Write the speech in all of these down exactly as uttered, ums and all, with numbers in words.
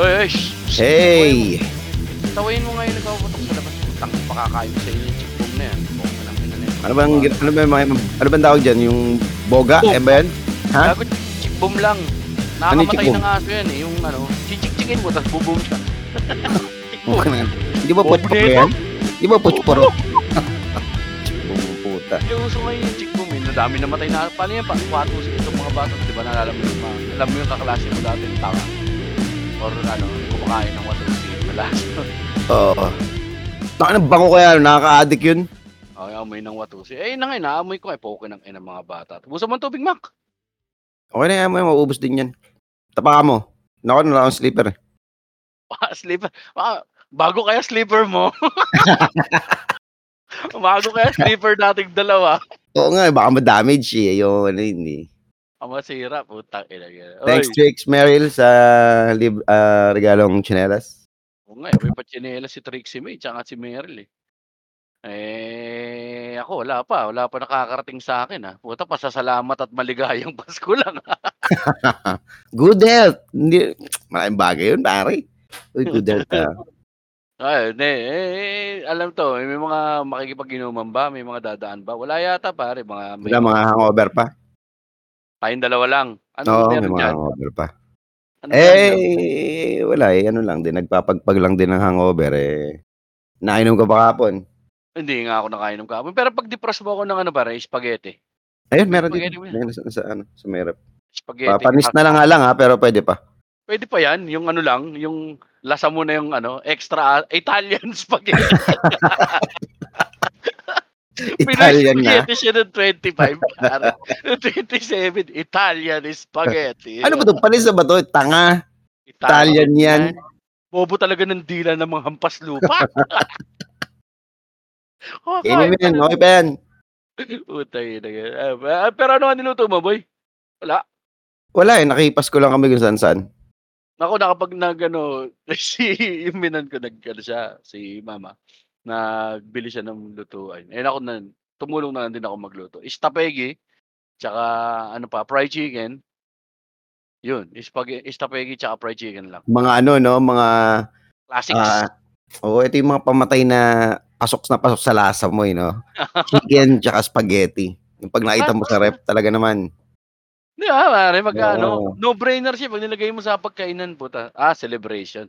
Oy, oy, hey! Tawain mo ngayon nagpapatok sa labas. Putang pakakain sa inyo yung chipong na yan. Ano bang, ano ba yung, ano bang tawag dyan? Yung boga? Oh. Eh ba yan? Ha? Dagot, chipbom lang. Nakakamatay ng aso yan eh. Yung ano, chichik-chikin mo, tapos bubom siya. Chipbom. Hindi ba putpok yan? Hindi ba putporo? Chipbom mo puta. Hindi uso ngayon yung chipbom eh. Nadami na matay na. Paano yan? Pakuatos itong mga bato. Diba nalala mo yung mga, alam mo yung kaklase mo dati ng tanga. Or ano, kumakain ng water scene pala. Oo. Ang bango kaya, nakaka-addict yun. Ay, amoy ng watusi. Eh, na nga, naamoy ko. Eh, poke ng ina mga bata. Tubusan mo ang tubig, Mac. Okay na, amoy. Maubos din yan. Tapaka mo. Naku, nala akong sleeper. Ah, sleeper? Ah, bago kaya sleeper mo? Bago kaya sleeper nating dalawa? Oo nga, baka ma-damage eh. Yung ano yun eh. Ang masira, putang ina. Thanks, Tricks, Meril, sa lib- uh, regalong chinelas. Oo nga, may pa-chinelas si Tricks si May, tsaka si Meril eh. Eh, ako wala pa. Wala pa nakakarating sa akin, ha. Puta, pasasalamat at maligayang Pasko lang, ha. Good health. Hindi, maraming bagay yun, pare. Uy, good health, ha. Ay, ne, eh, alam to, may mga makikipag-inuman ba? May mga dadaan ba? Wala yata, pare. Mga, may... Wala, mga hangover pa? Tayong dalawa lang. Ano no, may mga dyan? Hangover pa. Ano eh, wala, eh. Ano lang din. Nagpapagpag lang din ng hangover, eh. Nainom ka pa kapon. Hindi nga ako nakainom kahapon. Pero pag depress mo ako ng ano ba, spaghetti. Ayun, meron spaghetti din. Meron sa, sa, ano, sa merap. Spaghetti. Papanis na lang lang ha, pero pwede pa. Pwede pa yan. Yung ano lang, yung lasa mo na yung ano, extra Italian spaghetti. Italian na. Pinoy spaghetti siya ng twenty-five. twenty-seven, Italian spaghetti. Ano ba ito? Panis na ba ito? Tanga. Italian, Italian yan. Bobo talaga ng dila ng mga hampas lupa. Okay, Inumin, okay pa yan. Utay na yan. Uh, pero ano nga niluto mo, boy? Wala. Wala eh, nakipas ko lang kami kung saan-saan. Ako, nakapag nag, ano, si Iminan ko, nag, ano siya, si Mama, nagbili siya ng lutuan. Eh, ako na, tumulong na lang din ako magluto. Istapegi, tsaka, ano pa, fried chicken. Yun, ispag- istapegi, tsaka fried chicken lang. Mga ano, no? Mga... Classics. Uh, Oo, oh, ito yung mga pamatay na... pasok na pasok sa lasa mo, you know? Chicken tsaka spaghetti. Yung pag nakita mo sa ref, talaga naman. Hindi yeah, ba, pare? Mag, no. Ano, no-brainer siya. Pag nilagay mo sa pagkainan, puta. Ah, celebration.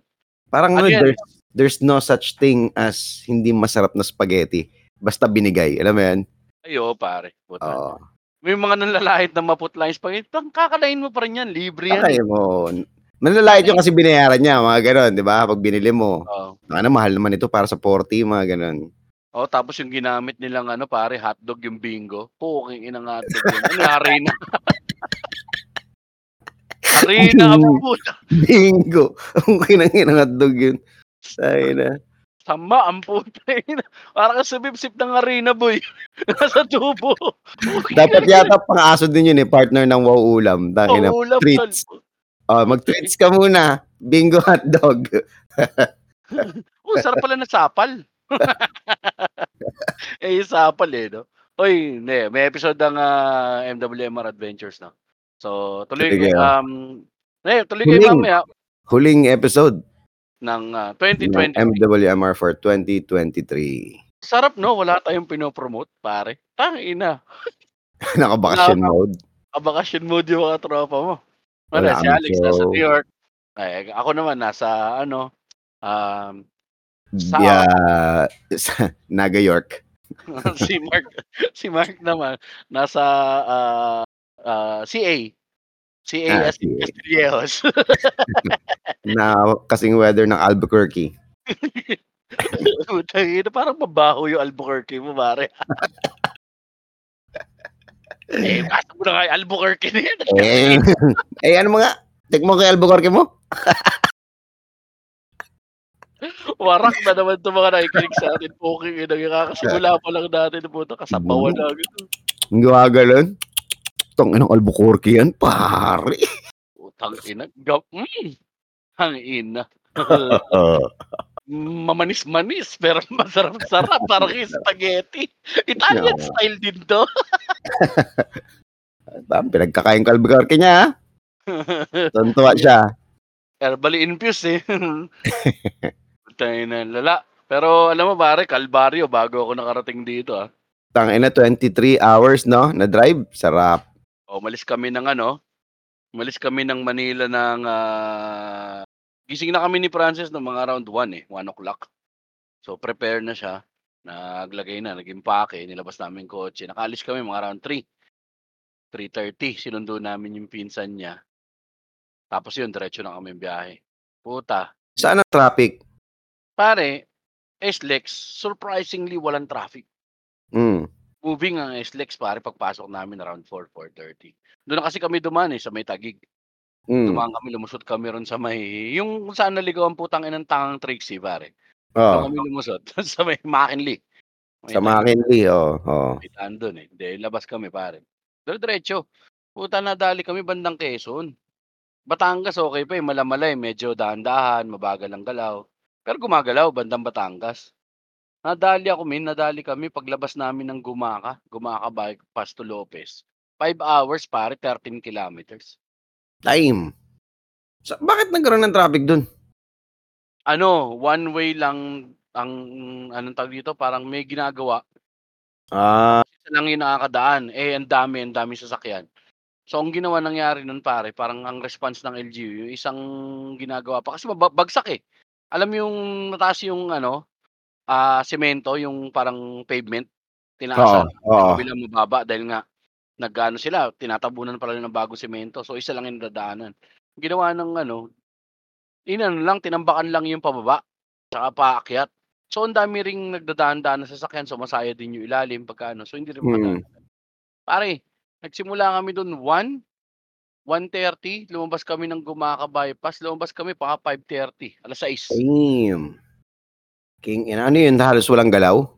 Parang ano, there's, there's no such thing as hindi masarap na spaghetti. Basta binigay. Alam mo yan? Ay, oo, pare. Puta. Oh. May mga nanlalait na maputla yung spaghetti. Kakalain mo pa rin yan. Libre yan. Kakalain mo. Nalalait yung kasi binayaran niya, mga gano'n, di ba? Pag binili mo. Oh. Ano, mahal naman ito para sa forty, mga gano'n. O, oh, tapos yung ginamit nilang, ano, pare, hotdog yung bingo. Puking inang hotdog yun. Ano, harina. Harina ka po. Bingo. Ang kinang inang hotdog yun. Sabi na. Sama, ang puta. Para ka sumipsip ng harina, boy. Nasa tubo. Dapat yata pang-aso din yun, eh. Partner ng wauulam. Dahil na, treats. Tal- Oh, mag-treats ka muna. Bingo hotdog. Oh, sarap pala na sapal. Eh, sapal eh, no? Oy, ne, may episode ng uh, M W M R Adventures na. So, tuloy ko, um, ne, tuloy ko mamaya. Huling episode. Ng uh, twenty twenty. Ng M W M R for twenty twenty-three. Sarap, no? Wala tayong pinopromote, pare. Tangina. Naka-vacation mode. Naka-vacation mode yung mga tropa mo. Wala, si Alex nasa New York. Ay, ako naman nasa ano um sa yeah, Naga York. Si Mark si Mark naman nasa uh, uh, C A. C A ah, as in Castilleos. Na kasing weather ng Albuquerque. Ito parang mabaho yung Albuquerque mo, pare. Eh, basta mo na kay Albuquerque na yan. Eh, eh, ano mga? Take mo kay Albuquerque mo? Warak na naman ito mga nakikinig sa atin. Okay, nagkakasimula pa lang natin. Puta, kasapawan na agad. Ang gawagalan? Itong inang Albuquerque yan, pare. Putang ina. Ang ina. Mamanis-manis, pero masarap-sarap. Parang spaghetti. Italian no. Style din to. Pinagkakain ko Albuquerque niya, ha? Tuntua siya. Herbally infused, eh. Tayo na, lala. Pero alam mo, pare, kalbaryo bago ako nakarating dito, ha? Tangina, twenty-three hours, no? Na drive, sarap. O, malis kami ng ano, malis kami ng Manila ng... Uh... Gising na kami ni Francis ng mga around one, eh. one o'clock. So, prepare na siya. Naglagay na, naging pake, nilabas namin kotse. Nakaalis kami mga around three, three thirty. Sinundo namin yung pinsan niya. Tapos yun, diretso na kami biyahe. Puta. Saan ang traffic? Pare, S-Lex, surprisingly walang traffic. Mm. Moving ang S-Lex, pare, pagpasok namin around four, four thirty. Doon na kasi kami dumaan, eh, sa may Tagig. Mm. Dumaan kami, lumusot kami ron sa may... Yung saan naligaw ang putang inang tangang Tricks, eh, pare. Oh. So kami lumusot sa may McKinley. May sa McKinley, oo. Oh, oh. May taan doon, eh. Hindi, labas kami, pare. Doon diretso. Puta, nadali kami bandang Quezon. Batangas, okay pa, eh. Malamalay, medyo dahan-dahan, mabagal ang galaw. Pero gumagalaw, bandang Batangas. Nadali ako, min. Nadali kami paglabas namin ng Gumaka. Gumaka by Pasto Lopez. Five hours, pare, thirteen kilometers. Time. So, bakit nagkaroon ng traffic doon? Ano, one way lang ang, anong tawag dito, parang may ginagawa. Ah. Uh, Isa lang yung nakakadaan. Eh, ang dami, ang dami sasakyan. So, ang ginawa nangyari nun, pare, parang ang response ng L G U, yung isang ginagawa pa. Kasi bagsak, eh. Alam mo yung nataas yung, ano, ah, uh, semento, yung parang pavement, tinaasan. Oh, oh. Bilang mababa dahil nga, nag-ano sila, tinatabunan pala ng bagong semento. So, isa lang yung dadaanan. Ginawa ng, ano, inan lang, tinambakan lang yung pababa, saka paakyat. So, ang dami ring nagdadaan-daan na sasakyan, so masaya din yung ilalim, pagkaano. So, hindi rin madaan. Hmm. Pare, nagsimula kami doon one, one thirty, lumabas kami ng Gumaka bypass, lumabas kami pa five thirty, alas sais. Damn. King, ano yun, halos walang galaw?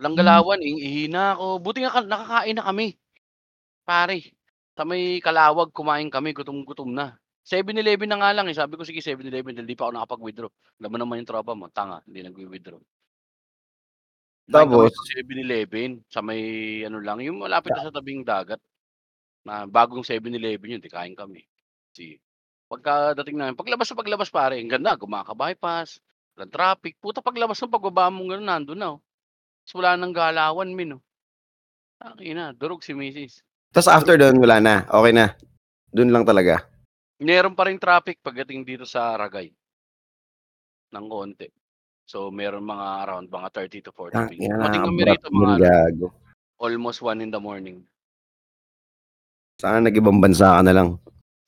Walang galawan, ihina ako. Buti nga, nakakain na kami. Pare, sa may Kalawag, kumain kami, gutom-gutom na. seven eleven na nga lang, eh. Sabi ko, sige, seven eleven, dahil di pa ako nakapag-withdraw. Alam mo naman yung tropa mo, tanga, hindi nag-withdraw. Tapos? seven eleven, sa may, ano lang, yung malapit na sa tabing dagat, na bagong seven eleven yun, di kain kami. See, pagkadating namin, paglabas na paglabas, pare, ang ganda, Gumaka-bypass, walang traffic, puta, paglabas ng pagbaba mong gano'n, nandun na, oh. So, wala nang galawan, min, oh. Tangina, durog si misis. Tapos after doon, wala na, okay na. Doon lang talaga. Meron pa rin traffic pagdating dito sa Ragay. Nang konti. So, meron mga around mga thirty to forty. Ah, yeah, pati kami rito mga almost one in the morning. Sana nag-ibang bansa ka na lang.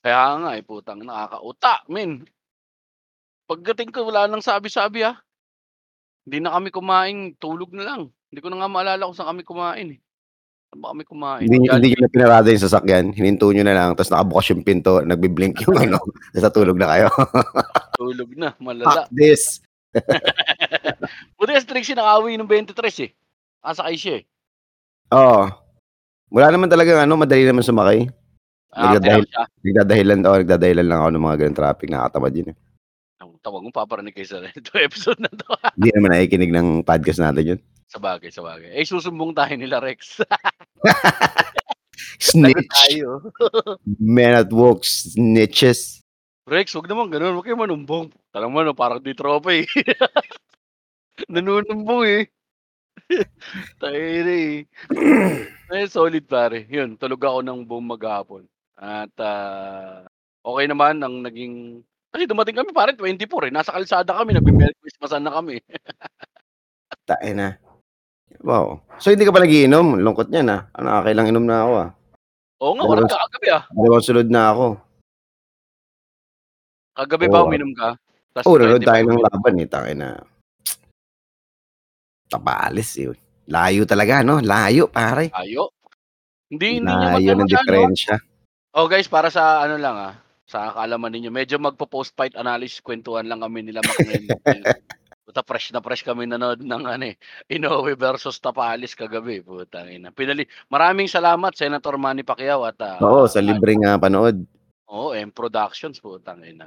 Kaya nga, eh, putang nakakauta, men. Pagdating ko, wala nang sabi-sabi, ha. Hindi na kami kumain, tulog na lang. Hindi ko na nga maalala kung saan kami kumain, eh. Saan ba kami kumain? Hindi, hindi nyo na pinarada yung sasakyan. Hininto nyo na lang. Tapos nakabukas yung pinto. Nagbiblink yung ano. Nasa tulog na kayo. Tulog na. Malala. Fuck this. Buti yung Strixie nakaaway ng twenty-three eh. Asa kayo siya eh. Oo. Wala naman talaga ano. Madali naman sumakay. Ah, nagdadahil, nagdadahilan, oh, nagdadahilan lang ako ng mga ganun traffic. Nakakatamad yun eh. Tawag mo paparanig kayo sa ito episode na to. Hindi naman nakikinig ng podcast natin yun. Sabagay, sabagay. Eh, susumbong tayo nila, Rex. Snitch. Tayo. Men at work, snitches. Rex, huwag naman ganun. Huwag kayo manumbong. Talang mo, no, parang di tropa eh. Nanunumbong eh. Tayo eh. Eh, solid pare. Yun, tulog ako ng buong maghapon. At uh, okay naman ang naging... Kasi dumating kami pare, twenty-four eh. Nasa kalsada kami, nag-merry Christmasan na kami. Tayo na. Wow. So, hindi ka pa nag-iinom? Lungkot niya na. Ano, kailang inom na ako, ah. Oo nga, walang kagabi, ah. Dalawang sunod na ako. Kagabi oh, ba, uminom ka? Oo, oh, nanood tayo ng laban, eh. Tayo na. Tapales, eh. Layo talaga, no? Layo, pare. Layo? Hindi, hindi niya magkano ng diferensya. Oh, guys, para sa ano lang, ah. Sa kaalaman ninyo, medyo magpo-post-fight analysis, kwentuhan lang kami nila McKinley. Puta, fresh na fresh kami nanood ng ano, eh, Inoue versus Tapales kagabi. Putang ina. Pinali. Maraming salamat, Senator Manny Pacquiao. At, uh, oo, sa libreng uh, panood. Oo, M Productions, putang ina.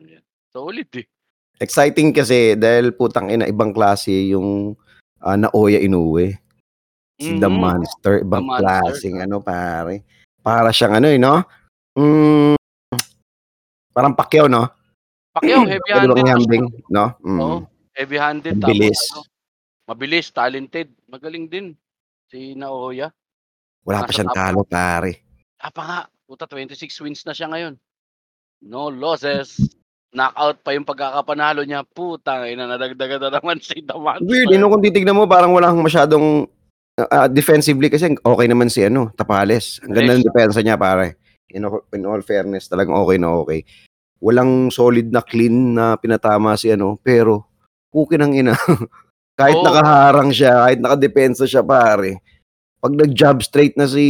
So, ulit eh. Exciting kasi dahil putang ina, ibang klase yung uh, Naoya Inoue. Si mm-hmm. The Monster, ibang klaseng ano pare. Para siyang ano eh, no? Mm, parang Pacquiao, no? Pacquiao, heavy-handed. No? Mm. Oo, heavy-handed. Mabilis. Tapos, ano, mabilis, talented. Magaling din si Naoya. Wala nasa pa siyang talo, pare. Tapa nga. Puta, twenty-six wins na siya ngayon. No losses. Knockout pa yung pagkakapanalo niya. Puta, ina, nadagdaga na naman si Damas. Weird, eh, no? Kung titignan mo, parang wala akong masyadong... Uh, defensively kasi okay naman si ano Tapales. Ang ganda ng depensa niya pare. In all, in all fairness talagang okay na okay. Walang solid na clean na pinatama si ano pero kuki ng ina. Kahit oh. nakaharang siya, kahit nakadepensa siya pare. Pag nag-jab straight na si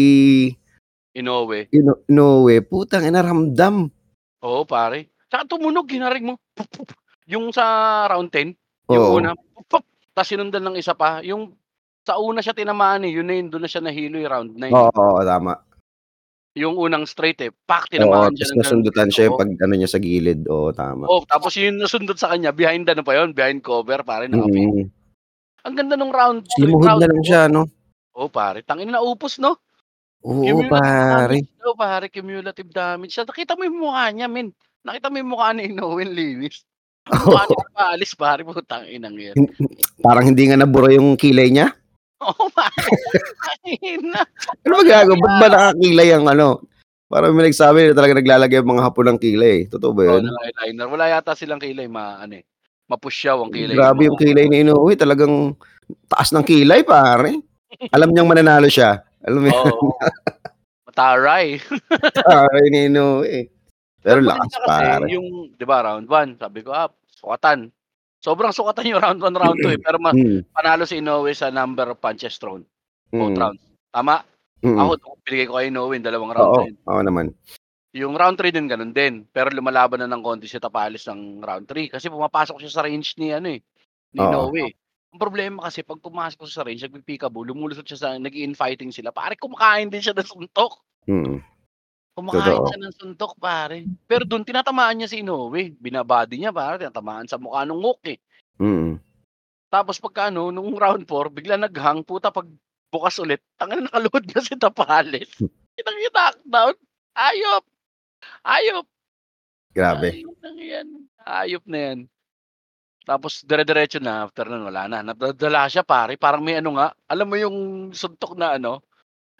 Inoue. Ino- Inoue, putang ina ramdam. Oo oh, pare. Saka tumunog ginarig mo. Yung sa round ten, oh. yung una. Tapos sinundan ng isa pa, yung sa una siya tinamaan eh, yun na yun, doon na siya nahilo yung round nine. Oo, oo, tama. Yung unang straight eh, pak, tinamaan oo, siya. Oo, nasundutan siya yung pag ano niya sa gilid, oo, tama. Oo, tapos yun nasundot sa kanya, behind ano pa yun, behind cover, pare, nakapi. Mm-hmm. Ang ganda nung round. Simuhod na lang siya, no? Oo, pare, tangin na upos, no? Oo, cumulative pare. Oo, pare, cumulative damage siya. Nakita mo yung mukha niya, men. Nakita mo yung mukha ni Inoue Linis. Mukha niya paalis, pare, putang inang yan. Parang hindi nga naburo yung kilay niya. Oh my God. Ano ba gago? Ba't ba nakakilay ang ano? Parang may nagsabi na talaga naglalagay ang mga hapon ng kilay. Totoo ba yun? Oh, wala yata silang kilay. Ma, ano, eh. Mapusyaw ang kilay. Grabe yung kilay ni Inoue. Talagang taas ng kilay, pare. Alam niyang mananalo siya. Alam niya. Oh, mataray. Mataray ni Inoue. Pero lakas, pare. Yung, di ba, round one, sabi ko, ah, sukatan. Sobrang sukatan yung round one, round two eh. Pero ma- panalo si Inoue sa number of punches thrown. Both mm. rounds. Tama? Mm-mm. Ako, binigay ko kay Inoue dalawang round. Oo, ako naman. Yung round three din, ganun din. Pero lumalaban na ng konti si Tapales ng round three. Kasi pumapasok siya sa range ni, ano eh, ni Inoue. Ang problema kasi, pag pumasok siya sa range, nagpipikabo, lumulusot siya sa, nag-infighting sila. Pare, kumakain din siya ng suntok. Mm. Kumakain Totoo. Siya ng suntok, pare. Pero doon, tinatamaan niya si Inoue. Binabody niya, pare. Tinatamaan sa mukha ng hook, eh. Mm. Tapos pagka, ano, nung round four, bigla naghang, puta, pag bukas ulit, tangan na nakaluhod na si Tapales. Kinang-knockdown. Ayop! Ayop! Grabe. Ayop na yan. Ayop na yan. Tapos, dire-diretso na, after nun, wala na. Nadadala siya, pare. Parang may ano nga, alam mo yung suntok na, ano,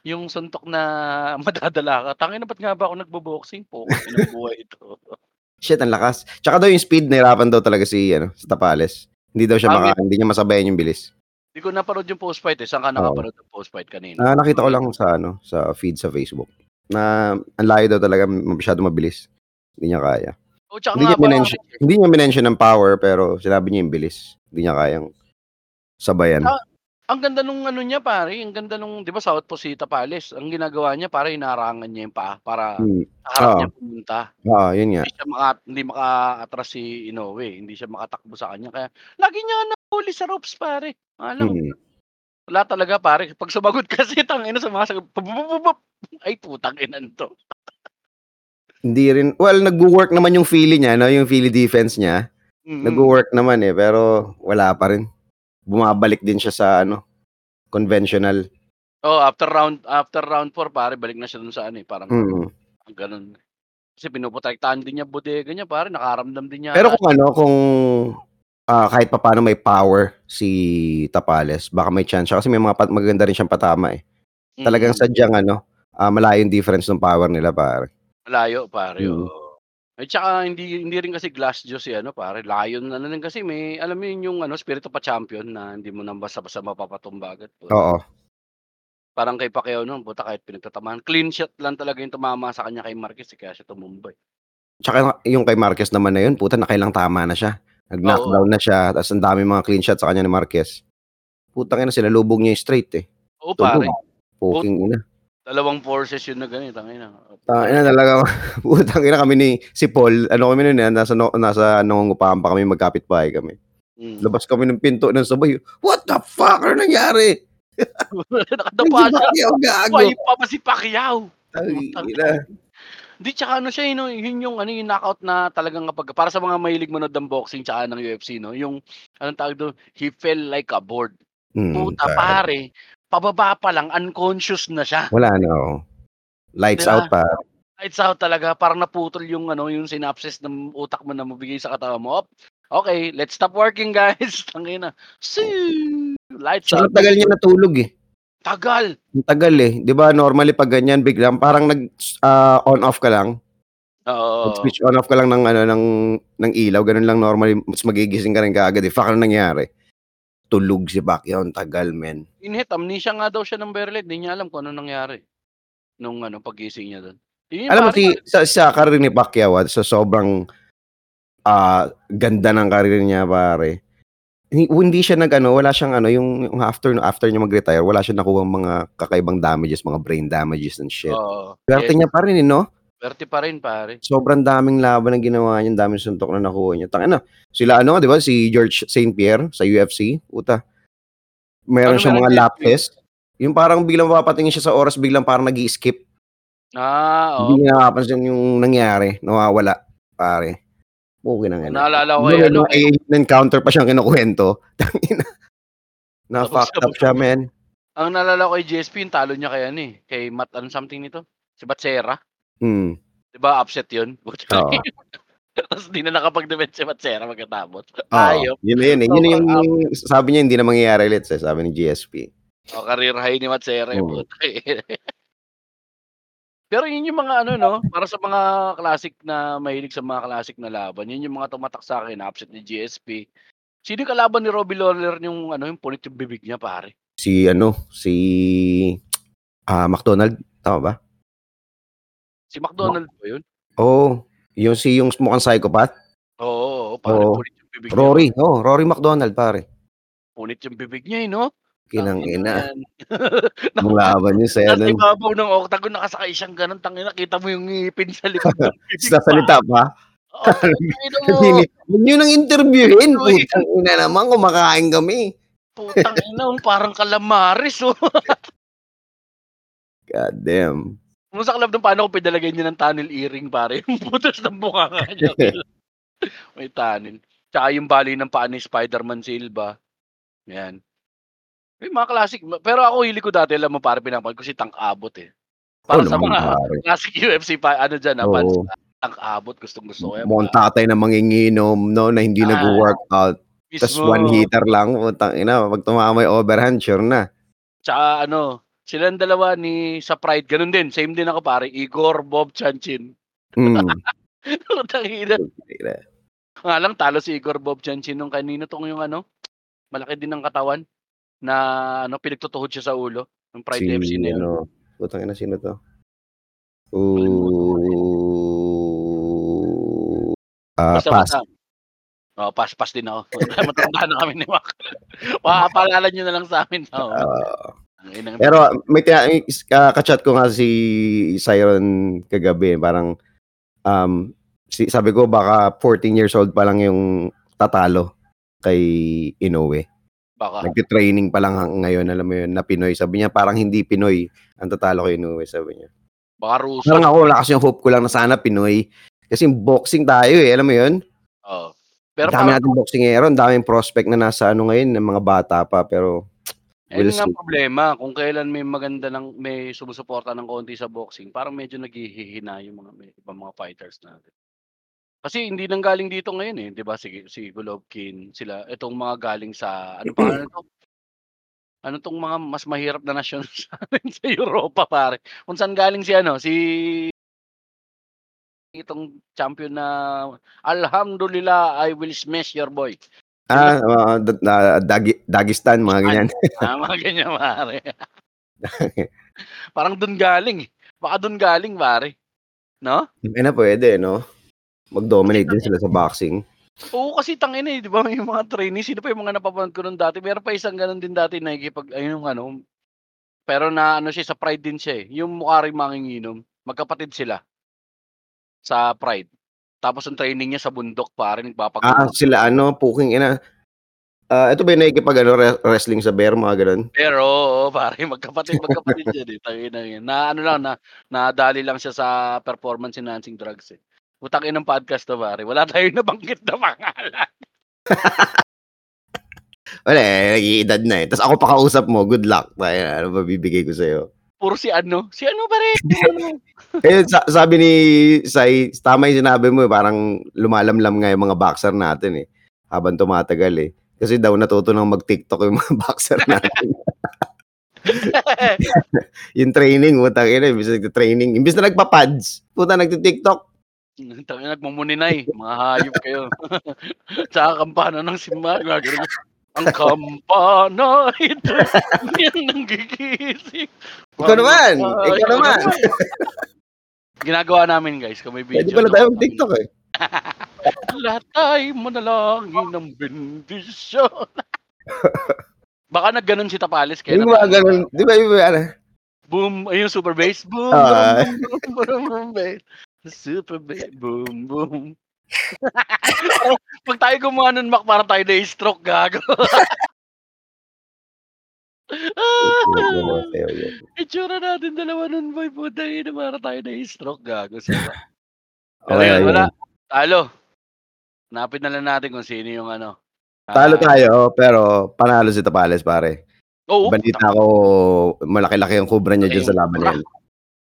yung suntok na madadala ka. Tangina, ba't nga ba ako nagbo-boxing po? Inubuhay ito. Shit, ang lakas. Tsaka daw yung speed, nahirapan daw talaga si, ano, si Tapales. Hindi daw siya ah, maka, hindi niya masabayan yung bilis. Hindi ko naparod yung post-fight eh. Saan ka nakaparod oh. yung post-fight kanina? Ah, nakita ko lang sa, ano, sa feed sa Facebook. Na, ang layo daw talaga, masyado mabilis. Hindi niya kaya. Oh, hindi, niya minention, hindi niya minention ng power, pero sinabi niya yung bilis. Hindi niya kayang sabayan. Ah. Ang ganda nung ano niya pare, ang ganda nung 'di ba south po si Tapales. Ang ginagawa niya pare inarangan niya yung paa para hmm. harap oh. niya pumunta. Ah, oh, yun nga. Hindi siya maka, hindi makaatras si Inoue, hindi siya makatakbo sa kanya kaya lagi niya nahuli sa ropes pare. Alam mo. Hmm. Wala talaga pare, pag sumagot kasi tangina sa mga ay putang ina nito. Hindi rin well nagwo-work naman yung feeling niya, no? Yung feeling defense niya. Mm-hmm. Nagwo-work naman eh pero wala pa rin. Bumabalik din siya sa ano conventional. Oh, after round after round four pare, balik na siya dun sa ano eh, parang mm. ganun. Kasi pinuprotektahan din niya bodega niya pare, nakaramdam din niya. Pero kung ano, kung uh, kahit papaano may power si Tapales, baka may chance siya kasi may mga pat- magaganda rin siyang patama eh. Mm. Talagang sadyang ano, uh, malayo yung difference ng power nila pare. Malayo pare. Mm. Oh. At saka hindi, hindi rin kasi glass jaw si ano pare, Lion na lang kasi may alam mo yun yung ano spirito pa champion na hindi mo nang basta-basta mapapatumba agad. Oo. Parang kay Pacquiao noon, puta kahit pinagtatamaan, clean shot lang talaga yung tumama sa kanya kay Marquez eh, kaya siya tumumba. Tsaka yung kay Marquez naman na yun, puta nakailang tama na siya. Nag-knockdown na siya, tapos ang dami mga clean shot sa kanya ni Marquez. Putang ina, sinalubog niya yung straight eh. Oo pare. Poking ina. Dalawang forces yun na ganito. Tangina. Tangina talaga. Putang ina kami ni si Paul. Ano kami nun yan? Nasa, no, nasa nangungupahan pa kami. Magkapit-bahay kami. Mm. Labas kami ng pinto ng sabay. What the fuck? Ano nangyari? Nakadapa siya. Buhay pa ba si Pacquiao? Tangina. Hindi, tsaka ano siya, yun, yun yung, ano, yung knockout na talagang kapag, para sa mga mahilig manood ng boxing tsaka ng U F C, no? Yung, anong tawag doon? He fell like a board. Mm, Puta pare. Pababa pa lang, unconscious na siya. Wala na, no. Lights diba? Out pa. Lights out talaga. Parang naputol yung, ano, yung synapses ng utak mo na mabigay sa katawan mo. Okay, let's stop working, guys. Tangina. See? Lights so, out. Tagal niya natulog eh. Tagal. Tagal eh. Di ba normally pag ganyan, biglang parang nag uh, on-off ka lang. Oo. Switch on-off ka lang ng, ano, ng, ng ilaw. Ganun lang normally. Mas magigising ka rin kaagad eh. Fuck, ano nangyari? Tulog si Pacquiao. Tagal, men. Inhit, amnesia nga daw siya ng Berlet. Hindi niya alam kung ano nangyari. Nung ano, pagising niya doon. Alam mo, si, sa, sa karir ni Pacquiao, sa sobrang uh, ganda ng karir niya, pare. Hindi siya nag-ano, wala siyang ano, yung, yung after, after niya mag-retire, wala siya nakuha mga kakaibang damages, mga brain damages and shit. Oh, Berte yes. niya pa rin, no? Berte pa rin, pare. Sobrang daming laban na ginawa niya, daming suntok na nakuha niya. Tang, ano, sila ano, di ba, si Georges Saint-Pierre sa U F C, puta. Meron ano, siyang mga lapses. Yung parang biglang mapapatingin siya sa oras, biglang parang nag-i-skip. Ah, oo. Oh. Hindi niya nakapansin yung nangyari, nawawala, pare. Okay na nga. Naalala ko kayo. Ano, ay, encounter pa siyang kinukwento. Tangina. Na-fucked up siya, man. Ang naalala ko kay J S P, yung talo niya kay ano eh. Kay Matt, ano something nito? Si Matt Serra. Hmm. Diba, upset yun? Oo. Tapos di na nakapag-defend si Matt Serra magkatabot. Ayop. Yun na yun eh. Yun yung sabi niya, hindi na mangyayari ulit eh. Sabi ni J S P. O, career high ni Matt Serra. Oh. Pero yun yung mga ano, no? Para sa mga classic na, mahilig sa mga classic na laban, yun yung mga tumatak sa akin, upset ni G S P. Sino yung kalaban ni Robbie Lawler yung, ano, yung punit yung bibig niya, pare? Si, ano, si uh, McDonald, tama ba? Si McDonald Ma- ba yun? Oo. Oh, yung si yung mukhang psychopath? Oo, oh, pare, oh, punit yung bibig Rory, niya. Rory, oh, Rory McDonald, pare. Punit yung bibig niya, eh, no? Kinang ina. Nung laban niya sa yan. Sa ibabaw ng octagon, nakasakay siyang ganun. Tangina, kita mo yung ngipin sa likod. Sa salita pa? Oo. Huwag niyo nang interviewin. Putang ina naman, kumakain kami. Putang ina, parang kalamaris. Oh. God damn. Nung sa club ng paano ko pinalagay niya ng tunnel earring, pare. Yung putas ng mukha nga niya. May tunnel. Tsaka yung bali ng paa ni Spider-Man Silva. Yan. May mga classic. Pero ako hili ko dati, alam mo, parang pinapagod ko si Tank Abot eh. Para oh, sa mga pare. Classic U F C, pa, ano dyan, oh. ah, fans, Tank Abot, gustong-gusto ko. Eh, mga tatay na manginginom, no, na hindi ah, nag-workout. Tapos one hitter lang, utang ina, pag tumama may overhand, sure na. Tsaka ano, silang dalawa ni sa Pride, ganun din, same din ako pare, Igor Vovchanchyn. Mm. Utang ina. Nga lang, talo si Igor Vovchanchyn nung kanino tong yung ano, malaki din ang katawan. Na ano pinagtutuhod siya sa ulo ng Pride si, F C niya. Ano, putang ina sino to? Oo. Ah, pass. Oh, pass pass din ako. Matanda na kami ni Mac. Papaalala niyo na lang sa amin. Oh. Uh, pero may t- uh, ka-chat ko nga si Siron kagabi, parang um si, sabi ko baka fourteen years old pa lang yung tatalo kay Inoue. Baka. Nagtitraining pa lang ngayon, alam mo yun, na Pinoy. Sabi niya, parang hindi Pinoy. Ang tatalo ko Inoue, sabi niya. Baka Rusa. Parang ako, lakas yung hope ko lang na sana Pinoy. Kasi boxing tayo eh, alam mo yun? Oo. Oh. Pero dami natin boxing eh, ang daming prospect na nasa ano ngayon, ng mga bata pa, pero... Ayun we'll nga sleep. Problema, kung kailan may maganda ng, may sumusuporta ng konti sa boxing, parang medyo naghihina yung mga, may, ibang mga fighters natin. Kasi hindi nang galing dito ngayon eh, 'di ba? Si si Golovkin, sila itong mga galing sa ano pa ano to? Ano tong mga mas mahirap na nasyon sa sa Europa, pare. Kung saan galing si ano, si itong champion na Alhamdulillah, I will smash your boy. Ah, uh, uh, Dag- Dagestan mga ganyan. Ah, mga ganyan, pare. Parang doon galing. Baka doon galing, pare. No? Eh na pwede, no? Mag-dominate din sila sa boxing. Oo, kasi tangina eh, di ba? Yung mga trainees, sino pa yung mga napapanood ko nun dati? Meron pa isang ganun din dati, nakikipag, ayun ano, pero na ano siya, sa Pride din siya eh. Yung mukha rin manginginom, magkapatid sila sa Pride. Tapos yung training niya sa bundok, pare, nagpapag- Ah, sila ano, puking ina. Uh, ito ba yung nakikipag ano, wrestling sa bear, mga ganun? Pero, oo, pare, magkapatid, magkapatid siya eh. Tangina yun. Na ano lang, na, nadali lang siya sa performance enhancing drugs eh. Utak ng podcast to, pare. Wala tayong nabanggit na pangalan. Wala, nag-iedad na eh. Tapos ako pakausap mo, good luck. Pare, ano ba bibigay ko sa'yo? Puro si ano. Si ano ba rin? Eh, sabi ni Sai, tama yung sinabi mo, parang lumalamlam nga yung mga boxer natin eh. Habang tumatagal eh. Kasi daw natuto nang mag-TikTok yung mga boxer natin. Yung training, putang ina, imbis na training, imbis na nagpa-pads, puta nagti-TikTok. Tangina, nagmumuninay, mga hayop kayo. Sa kampana ng si Mark, ang kampana ito, yan ang gigising. Ikaw naman, ikaw naman. Ginagawa namin guys, kung may video. Hindi pala tayo mag-TikTok eh. Lahat tayo manalangin ng bendisyon. Baka nagganon si Tapales kaya. Hindi ba ganon? Di ba yung ano? Boom, ayun super bass, boom, uh, boom, boom, boom, bass, super bass, boom, boom. Pag tayo gumawa nun, Mac, para tayo na stroke gago. Itsura natin dalawa nun, boy, puta yun, para tayo na stroke gago. Pero okay, yun, wala. Talo. Napit na lang natin kung sino yung ano. Talo tayo, pero panalo si Tapales, pare. Oh, balita ko, malaki-laki ang kubra niya dyan sa laban niya.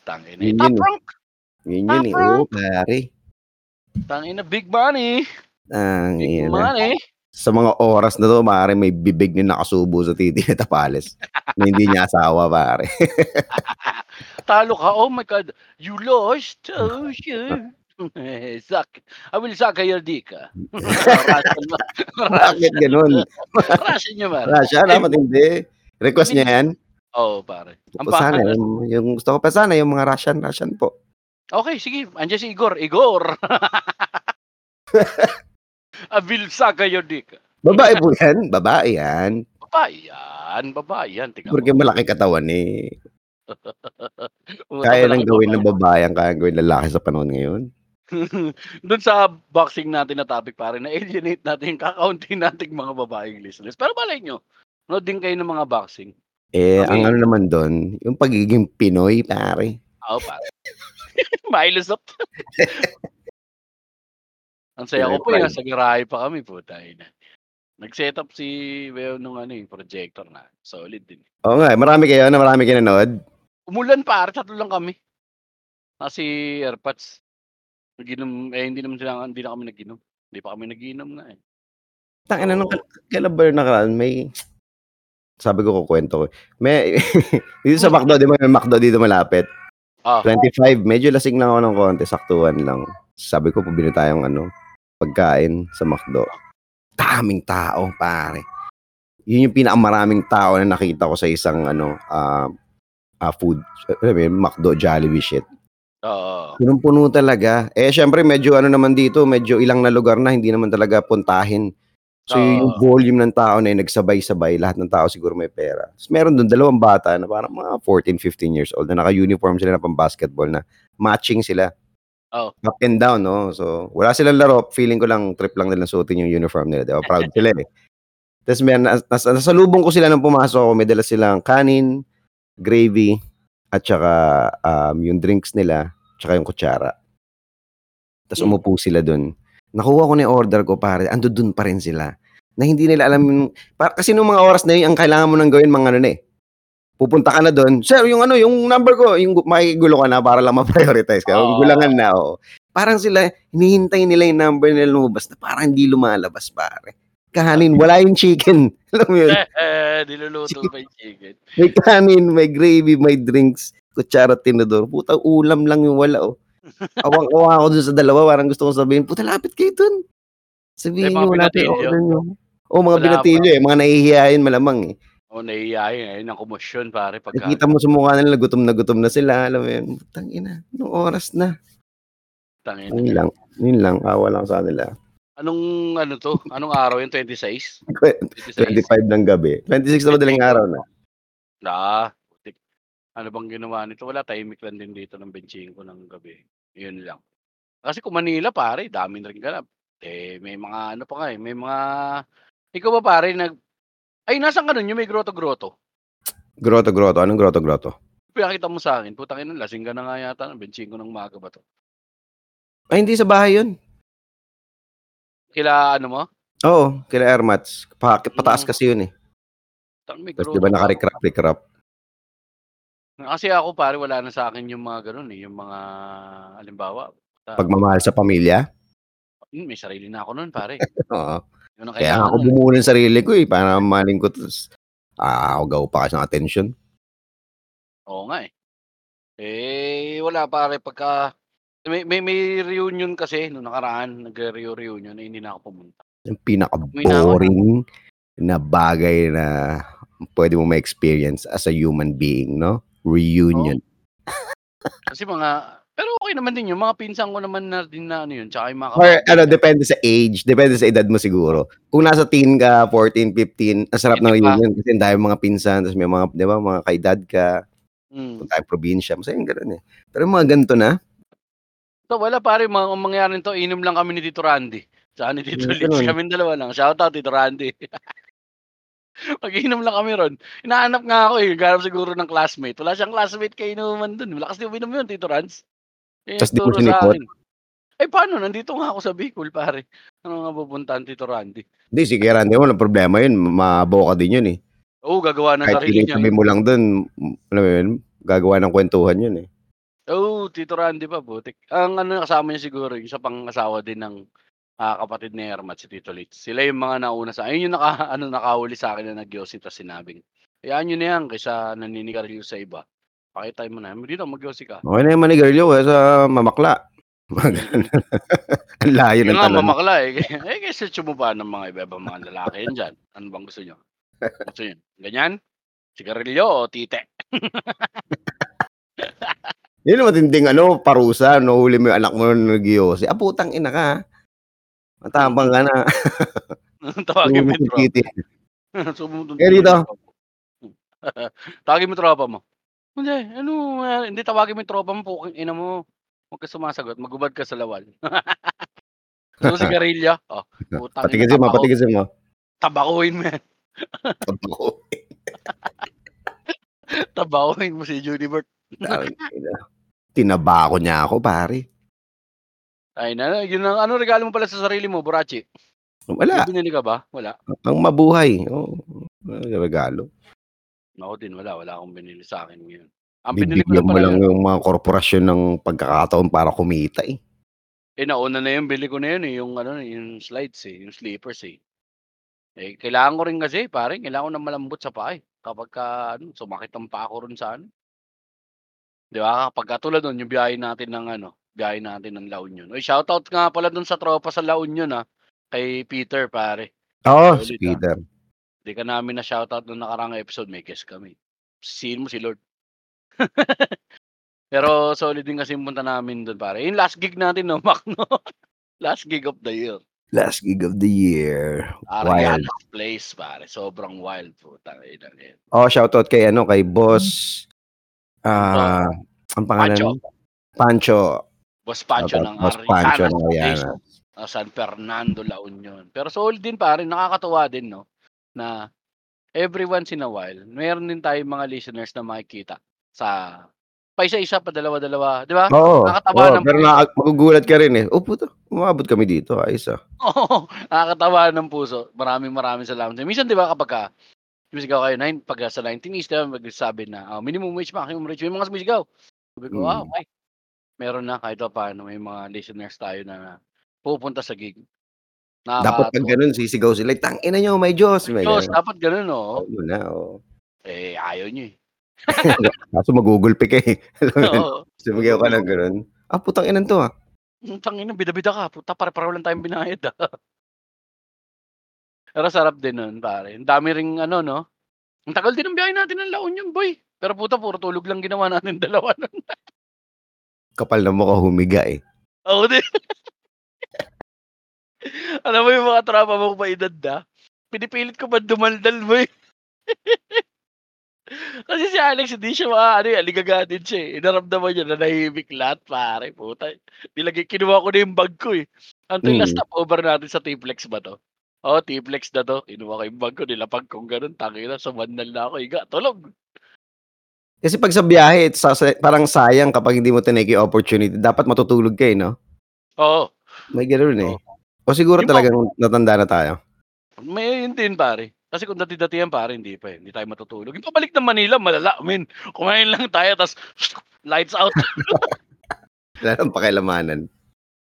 Tangina. Yun yun. Yun yun eh. Oo, pare. Tangina, big money. Tangina. Big money. Sa mga oras na to, pare, may bibig na nakasubo sa titi ni Tapales. Hindi niya asawa, pare. Talo ka, oh my God. You lost. Oh, shit. Suck. I will suck your dick. Bakit ganun? Rasya nyo ba? Rasya, dapat hindi. Request niya yan? Oo, oh, pare. Ang sana, yung, yung gusto ko pa sana, yung mga Russian, Russian po. Okay, sige. Andiyan si Igor. Igor! I will suck your dick. Babae po yan. Babae yan. Babae yan. Babae yan. Porque malaki katawan eh. Kaya lang gawin ng babae ang kaya gawin lalaki sa panahon ngayon. Doon sa boxing natin na topic, pare, na-alienate natin yung kakaunti nating mga babaeng listeners. Pero malay nyo, no, din kayo ng mga boxing. Eh, okay. Ang ano naman doon, yung pagiging Pinoy, pare. Oo, pare. Mailusot. Ang saya ko po yun, nasa garahe pa kami po, tayo na. Nag-set up si Beo nung ano yung projector na. Solid din. Oo nga, marami kayo na marami kayo nanood. Umulan pare, tatlo lang kami. Kasi airpods. Naginom, eh, hindi naman sila, hindi na kami naginom. Hindi pa kami naginom na eh. Tangina, so, nung kalabar na karan, may, sabi ko kukwento ko. May, dito sa McDo, di ba may McDo dito malapit? Ah. twenty-five, medyo lasing lang ako ng konti, saktuan lang. Sabi ko, pabili tayong ano, pagkain sa McDo. Daming tao, pare. Yun yung pinakamaraming tao na nakita ko sa isang ano, ah, uh, Uh, food, I mean, McDo, Jollibee shit. Oo. Punong-puno talaga. Eh, syempre, medyo ano naman dito, medyo ilang na lugar na, hindi naman talaga puntahin. So, uh-oh, yung volume ng tao na yung nagsabay-sabay, lahat ng tao siguro may pera. So, meron doon dalawang bata na parang mga fourteen, fifteen years old na naka-uniform sila na pang-basketball na matching sila. Oh. Up and down, no? So, wala silang laro. Feeling ko lang, trip lang nilang suotin yung uniform nila. Diba? Proud sila eh. Tapos, nas- nas- nasalubong ko sila nang pumasok ko, may dala silang kanin, gravy, at saka um, yung drinks nila, saka yung kutsara. Tapos umupo sila dun. Nakuha ko na order ko, pare. Ando dun pa rin sila. Na hindi nila alam yung... Para, kasi nung mga oras na yun, ang kailangan mo nang gawin, mga ano eh. Pupunta ka na dun. Sir, yung ano, yung number ko, yung makikigulo ka na para lang ma-prioritize ka. Oh. Gulangan na, oh. Parang sila, hinihintay nila yung number nila lumabas na parang hindi lumalabas, pare. Kahanin, wala yung chicken. Alam mo yun? Eh, niluluto pa yung chicken. May kanin, may gravy, may drinks, kutsara, tinador. Puta, ulam lang yung wala, oh. Awang-awa ako dun sa dalawa, parang gusto kong sabihin, puta, lapit kayo dun. Sabihin nyo, wala tayo. O, mga binatilyo eh. Mga nahihiyahin malamang eh. O, nahihiyahin eh. Nang komosyon, pare. Nakita mo sa mukha nila, gutom na gutom na sila. Alam mo yun, putang ina, anong oras na? Tangina. Yun lang, yun lang, awa lang sa nila. Anong ano to? Anong araw yung twenty-six? twenty-five ng gabi. twenty-six na madaling araw na. Ah, ano bang ginawa nito? Wala, timing lang din dito ng benching ko ng gabi. Yun lang. Kasi kung Manila, pare, dami na rin ganap. Eh, may mga ano pa nga eh. May mga... Ikaw ba, pare, nag... Ay, nasan ka nun? Yung may groto-groto. Groto-groto? Anong groto-groto? Pinakita mo sa akin. Putang ina, lasing ka na nga yata ng benching ko ng maga ba to? Ay, hindi sa bahay yun. Kila ano mo? Oo, kila Airmats. Pa- pataas kasi yun eh. Tapos diba naka-recrap-recrap? Kasi ako pare wala na sa akin yung mga ganun eh, yung mga halimbawa uh, pagmamahal sa pamilya. May sarili na ako noon pare. Oo. Kaya ako bumuo ng sarili ko eh para maling ko ah, gaw pa kasi ng attention. Oo nga eh. Eh wala pare pagka may may, may reunion kasi nung nakaraan, nagre-reunion na hindi na ako pumunta. Yung pinaka-boring na bagay na pwede mo ma-experience as a human being, no? Reunion. Oh. Kasi mga, pero okay naman din yun. Mga pinsan ko naman na din na ano yun. Tsaka yung mga kapatid. Or, ano, depende sa age. Depende sa edad mo siguro. Kung nasa teen ka, fourteen, fifteen, ang sarap ng reunion. Kasi hindi tayo mga pinsan, tapos may mga, di ba, mga kaedad ka. Hmm. Kung tayo probinsya, masaya yung gano'n eh. Pero mga ganito na. So, wala pare, mga mangyari nito, inom lang kami ni Tito Randy. Saan ni Tito Liz? Kaming dalawa lang. Shoutout, Tito Randy. Mag-inom lang kami ron. Inaanap nga ako eh. Ganap siguro ng classmate. Wala siyang classmate kay inuman dun. Lakas di uminom yun, Tito Ranz. Eh, tapos di ko sinikot? Eh, paano? Nandito nga ako sa Bicol, pare. Ano nga pupuntaan, Tito Randy? Hindi, si kay Randy. Walang problema yun. Mabuka din yun eh. Oo, gagawa ng sarili niya. Kahit sabi mo lang dun, alam mo yun, gagawa ng kwentuhan yun eh. Oo, oh, Tito Randy pa, butik. Ang ano kasama niya siguro, yung sa pang-asawa din ng ah, kapatid ni Hermat, si Tito Litz. Sila yung mga nauna sa akin. Yun yung naka, ano, nakahuli sa akin na nag-yosi tapos sinabing, hayaan nyo na yan kaysa naninigarilyo sa iba. Pakitay mo na. Hindi na, mag-yosi ka. Okay na yung manigarilyo kaysa mamakla. Ang layo ng tanong. Mamakla eh. Eh, kaysa tsumupa ng mga iba-iba mga lalaki yan dyan. Ano bang gusto nyo? Gusto nyo? Ganyan? Sigarilyo o tite? Yun yung matinding ano, parusa. No, huli mo yung anak mo na nag-yosi. Ah, putang ina ka. Matapang ka na. Tawagin mo yung tropa. Kaya dito. Tawagin mo yung tropa mo. Hindi, ano, hindi tawagin mo yung tropa mo. Puking ina mo. Huwag ka sumasagot. Magubad ka sa lawal. Ano si Garilya? Oh, patikisin mo, patikisin mo. Tabakuin mo yan. Tabakuin. Tabakuin mo si Junibert. Tinabako niya ako, pare. Ay, na, yun ang ano regalo mo pala sa sarili mo, Borachi? Wala. Binili ka ba? Wala. Ang mabuhay. Oh, regalo. Ako din, wala. Wala akong binili sa akin ngayon. Ang binili ko lang pala. Bibigyan mo lang yung mga korporasyon ng pagkakataon para kumita eh. Eh, nauna na yun. Bili ko na yun eh. Yung, ano, yung slides eh. Yung sleepers eh. Eh, kailangan ko rin kasi, pare. Kailangan ko na malambot sa paa eh. Kapag ka, ano, sumakit ang paa ko rin sa ano. Di ba? Kapag katulad nun, yung biyahe natin ng ano. Gaya natin ng La Union. Oy, shoutout nga pala dun sa tropa sa La Union ha. Kay Peter pare. Oh, so, si Peter. Hindi ka namin na shoutout nung nakarang episode. May guest kami. Sino mo si Lord. Pero solid din kasi punta namin dun pare. Yung last gig natin no, Mac, no? Last gig of the year. Last gig of the year. Wild place pare. Sobrang wild po. Oh, shoutout kay ano kay boss. Ah, uh, so, ang pangalan Pancho. Pancho. Boss Pancho ng Arizona, uh, San Fernando, La Union. Pero sold din pare, nakakatawa din no na every once in a while, meron din tayong mga listeners na makikita sa pa isa-isa pa dalawa-dalawa, di ba? Oo, nakakatawa oo, ng pero na, magugulat ka rin eh. Oh puto, umabot kami dito, ayos ah. Oo, nakakatawa ng puso. Maraming maraming salamat. Minsan di ba kapag ka, sumisigaw kayo nine pag sa nineteen East, magsabi na, oh, minimum wage pa, minimum wage, yung mga sumisigaw. Sabi ko, wow, okay. Meron na kahit paano may mga listeners tayo na pupunta sa gig. Dapat pag ganun, sisigaw sila, tangina nyo, may Diyos. May Diyos, dapat ganun, o. Ayun na, o. Eh, ayaw nyo eh. Kaso magugulpi ka eh. Sumigaw ka ng ganun. Ah, putang inan to ah. Putang inan, bida-bida ka. Puta, pare-pareho lang tayong binayad ah. Pero sarap din nun, pare. Ang dami ring ano, no? Ang tagal din ang biyahe natin ng La Union, boy. Pero puta, puro tulog lang ginawa natin dalawa nun. Kapal na mukha humiga eh. Oo din. Alam mo yung mga tropa mo kung edad na, pinipilit ko ba dumaldal mo eh. Kasi si Alex, hindi siya mga, ano yung aligagatid siya eh. Inaramdaman niya na nahimik lahat, pare, puta. Nilagay, kinuha ko na yung bag ko eh. Anto yung last stopover natin sa T-Flex ba to? Oo, T-Flex na to. Kinuha ko yung bag ko, nilapag kong ganun, tangina, sumandal na ako, higa, tulog. Kasi pag sa biyahe, it's parang sayang kapag hindi mo tinake yung opportunity. Dapat matutulog kayo, no? Oo. May ganoon eh. Oo. O siguro yung talagang pa- natanda na tayo. May yun din, pare. Kasi kung dati-dati yan, pare, hindi pa eh. Hindi tayo matutulog. Yung pabalik ng Manila, malala. I mean, kumain lang tayo, tapos lights out. Wala pakilamanan.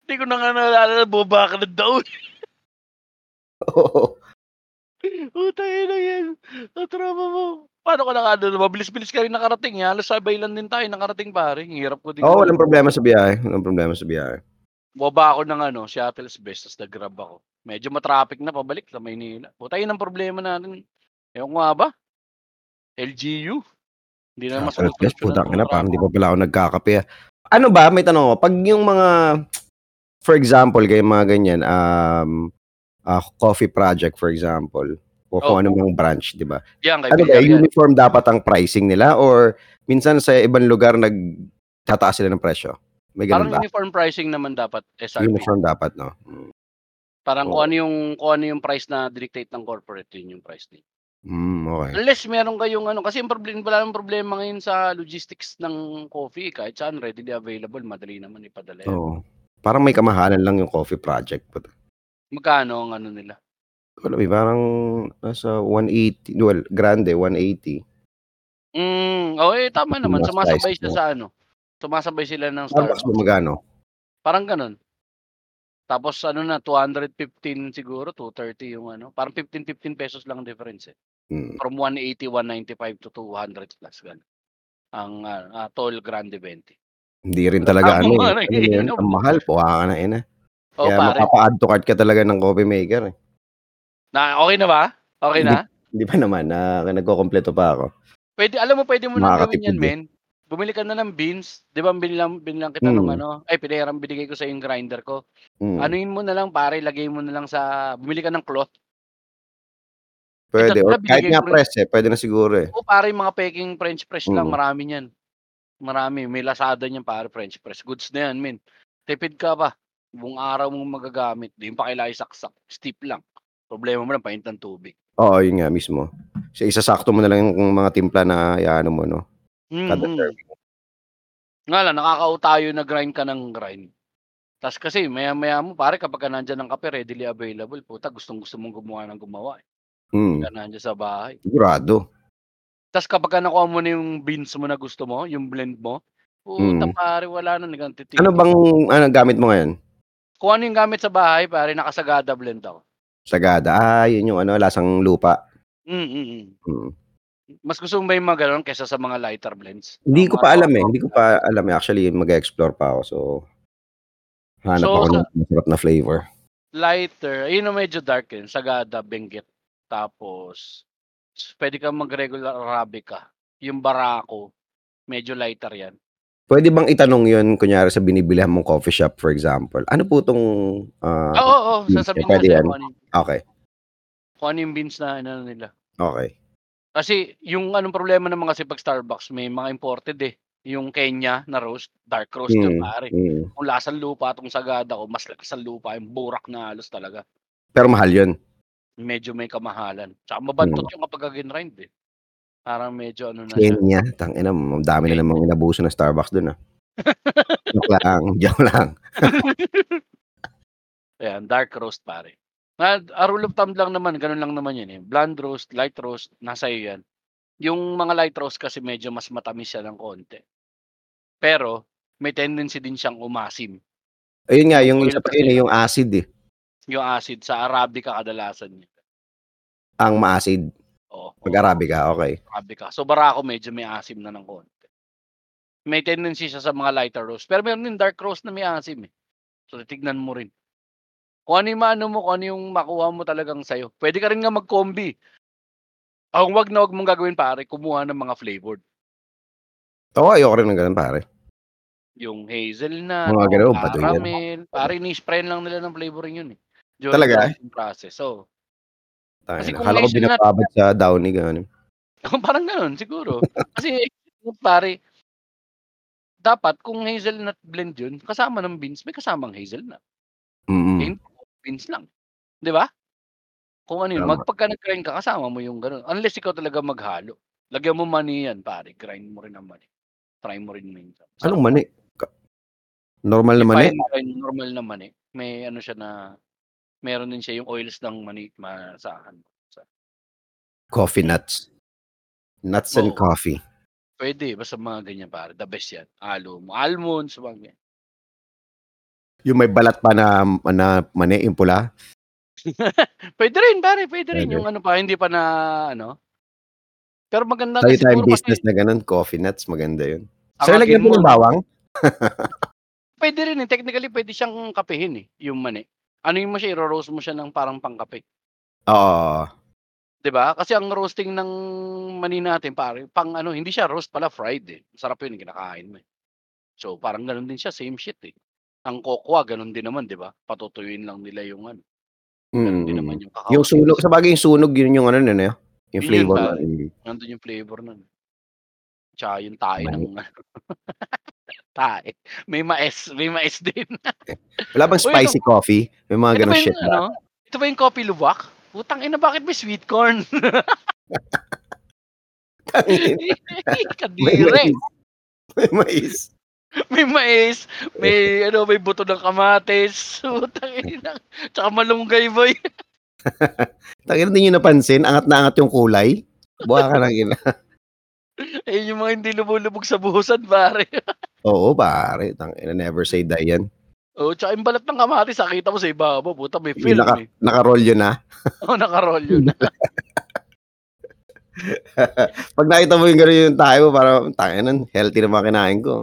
Hindi ko na nga nalala, buba ka na daw. Oo. Utay na yan. Natrama mo. Paano ka nakadala? Mabilis-bilis ka rin nakarating. Ya? Alas sabay lang din tayo nakarating, pare. Hirap ko din. Oo, oh, walang problema sa biyahe. Walang problema sa biyahe. Baba ako ng ano, shuttle's best, tapos nag-grab ako. Medyo matraffic na pabalik sa Maynila. Butay ng problema natin. Ewan ko nga ba? L G U? Hindi na masagot. Yes, putang ina, parang hindi pa pala ako nagkakape. Ano ba? May tanong ako. Pag yung mga, for example, kayo mga ganyan, um, uh, coffee project, for example, o kung oh, ano mang branch, di ba? Yan, ano ba? Uniform dapat ang pricing nila? Or minsan sa ibang lugar, nagtataas sila ng presyo? Parang dapat uniform pricing naman dapat, S R P. Uniform dapat, no? Mm. Parang oh, kung ano yung, kung ano yung price na dictate ng corporate, yun yung price din. Mm, okay. Unless meron kayong ano, kasi yung problem, wala nang problema ngayon sa logistics ng coffee, kahit saan, readily available, madali naman ipadala. Oo. Oh. Parang may kamahalan lang yung coffee project. But magkano ang ano nila? Wala, well, parang nasa one eighty, well, grande, one eighty. Mm, okay, tama naman. Sumasabay siya sa ano. Sumasabay sila ng Starbucks. Starbucks magkano? Parang ganun. Tapos ano na, two fifteen siguro, two thirty yung ano. Parang fifteen fifteen pesos lang difference eh. Hmm. From one eighty, one ninety-five to two hundred plus. Ganun. Ang uh, uh, tall grande twenty. Hindi rin talaga ano. Ano, eh. ano yun? Ang mahal po. Waka na yun eh. Oh, kaya makapa-add to cart ka talaga ng coffee maker eh. Na, okay na ba? Okay na? Hindi pa naman. Uh, nagko-kompleto pa ako. Pwede, alam mo, pwede mo nang gawin yan, men. Bumili ka na ng beans, 'di ba? Binlang binlang kita mm. ng ano. Ay, pinayarang binigay ko sa yung grinder ko. Mm. Anuin mo na lang, pare, lagay mo na lang sa bumili ka ng cloth. Pwede. Ito, or kahit nga press eh, pwede na siguro eh. O pare, mga peking French press mm. lang, marami niyan. Marami, may Lazada niyan pare, French press. Goods na 'yan, men. Tipid ka pa. Buong araw mong magagamit, 'di pa kailangan isaksak, steep lang. Problema mo lang painit ng tubig. Oo, yun nga mismo. So, isasakto mo na lang yung mga timpla na ano mo, no. Mm-hmm. Nga lang, nakakao tayo na grind ka ng grind. Tapos kasi maya-maya mo, pare, kapag ka nandyan ng kape, readily available, puta, gustong-gusto mong gumawa ng gumawa eh. mm. Ka nandyan sa bahay. Sigurado. Tapos kapag ka nakuha mo na yung beans mo na gusto mo, yung blend mo, puta, mm. pare, wala na nilang titito. Ano bang ano, gamit mo ngayon? Kung ano yung gamit sa bahay, pare, nakasagada blend ako. Sagada, ah, yun yung ano, lasang lupa. Mm-hmm. Mm. Mas gusto mo ba yung mga gano'n kaysa sa mga lighter blends? Hindi um, ko pa alam eh. Hindi ko pa alam eh. Actually, mag-explore pa ako. So, hanap so, ako ng masarap na flavor. Lighter. Ayun na medyo dark eh. Sagada, benggit. Tapos, pwede kang mag-regular Arabica. Yung Barako, medyo lighter yan. Pwede bang itanong yun, kunyari sa binibilihan mong coffee shop, for example? Ano po itong... Uh, oo, oo, oo. Sasabihin ko yan. Yung, okay. Kung ano yung beans na ano nila. Okay. Kasi yung anong problema naman kasi pag Starbucks, may mga imported eh. Yung Kenya na roast, dark roast mm, yung pare. Mm. Kung lasang lupa itong sagada ko, mas lasang lupa, yung burak na halos talaga. Pero mahal yun? Medyo may kamahalan. Tsaka mabantot mm. yung kapag ginrind eh. Parang medyo ano na siya. Kenya, tangina, dami na namang inabuso na Starbucks dun ah. Joke lang, joke lang. Ayan, dark roast pare. Na, a rule of thumb lang naman, ganun lang naman yun eh. Blonde roast, light roast, nasa iyo yan. Yung mga light roast kasi medyo mas matamis siya ng konti. Pero, may tendency din siyang umasim. Ayun nga, yung isa pa yun, yung acid eh. Yung acid, sa Arabica kadalasan yun. Ang ma-acid? Oo. Pag Arabica, okay. Arabica. So, Barako medyo may asim na ng konti. May tendency siya sa mga lighter roast. Pero meron din dark roast na may asim eh. So, titignan mo rin. Kung ano yung maano mo, kung ano yung makuha mo talagang sayo. Pwede ka rin nga mag-combi. Ang wag na wag mong gagawin, pare, kumuha ng mga flavored. Oo, oh, ayoko rin ng ganun, pare. Yung hazelnut, oh, ganun, caramel. Pare, ni-spray lang nila ng flavoring yun eh. During talaga? Process, so. Kasi kung kala ko binapabad sa downy, ganun. Parang ganun, siguro. Kasi, pare, dapat kung hazelnut blend yun, kasama ng beans, may kasamang hazelnut. Mm-hmm. Beans lang. 'Di ba? Kung ano 'yun, magpagka nag-grind ka kasama mo yung gano'n. Unless ikaw talaga maghalo. Lagyan mo mani yan, pare. Grind mo rin ang mani. Try mo rin minsan. So, anong mani? Normal na mani? Normal na mani. May ano siya na meron din siya yung oils ng mani masahan. So, Coffee nuts. Nuts and oh, coffee. Pwede, basta mga ganyan para. The best yan. Alum, almonds, mga ganyan. Yung may balat pa na, na mani, impula? Pwede rin, pare. Pwede rin. Pwede. Yung ano pa, hindi pa na, ano. Pero maganda. Kasi time business pati, na ganun, coffee nuts, maganda yun. So, lagyan mo ng bawang? Pwede rin eh. Technically, pwede siyang kapehin eh. Yung mani. Ano yung mo siya, i-roast mo siya ng parang pangkape. Oo. Uh, diba? Kasi ang roasting ng mani natin, pare, pang ano, hindi siya roast pala, fried eh. Sarap yun, kinakain mo eh. So, parang ganun din siya, same shit eh. Ang kokwa, ganun din naman, di ba? Patutuyuin lang nila yung ano. Ganun mm. din naman yung kakao. Yung sunog, sa bagay yung sunog, yun yung ano, yun, yun, yung flavor. Yun, yun, nandun yung flavor na. Tsaka yung tae ng ano. Tae. May mais. May mais din. Wala bang spicy Uy, ito, coffee? May mga ganun shit ba? Ano, ito ba yung coffee luwak? Putang ina, bakit may sweet corn? Kadire. May mais. May mais, may ano, may buto ng kamatis. Tangina. Tsaka malunggay, boy. Tangina, hindi niyo napansin, angat na angat yung kulay. Buha ka lang ina. Eh, yung mga hindi lumulubog sa buhusan, pare. Oo, pare. Tangina, never say die yan. Oh, tsaka yung balat ng kamatis, nakita mo sa ibabaw, puta, may film. Naka, eh. Naka-roll yun na. Oo, oh, naka-roll yun na. Pag nakita mo yung gano'n yung tayo, parang tangina, healthy na mga kinain ko.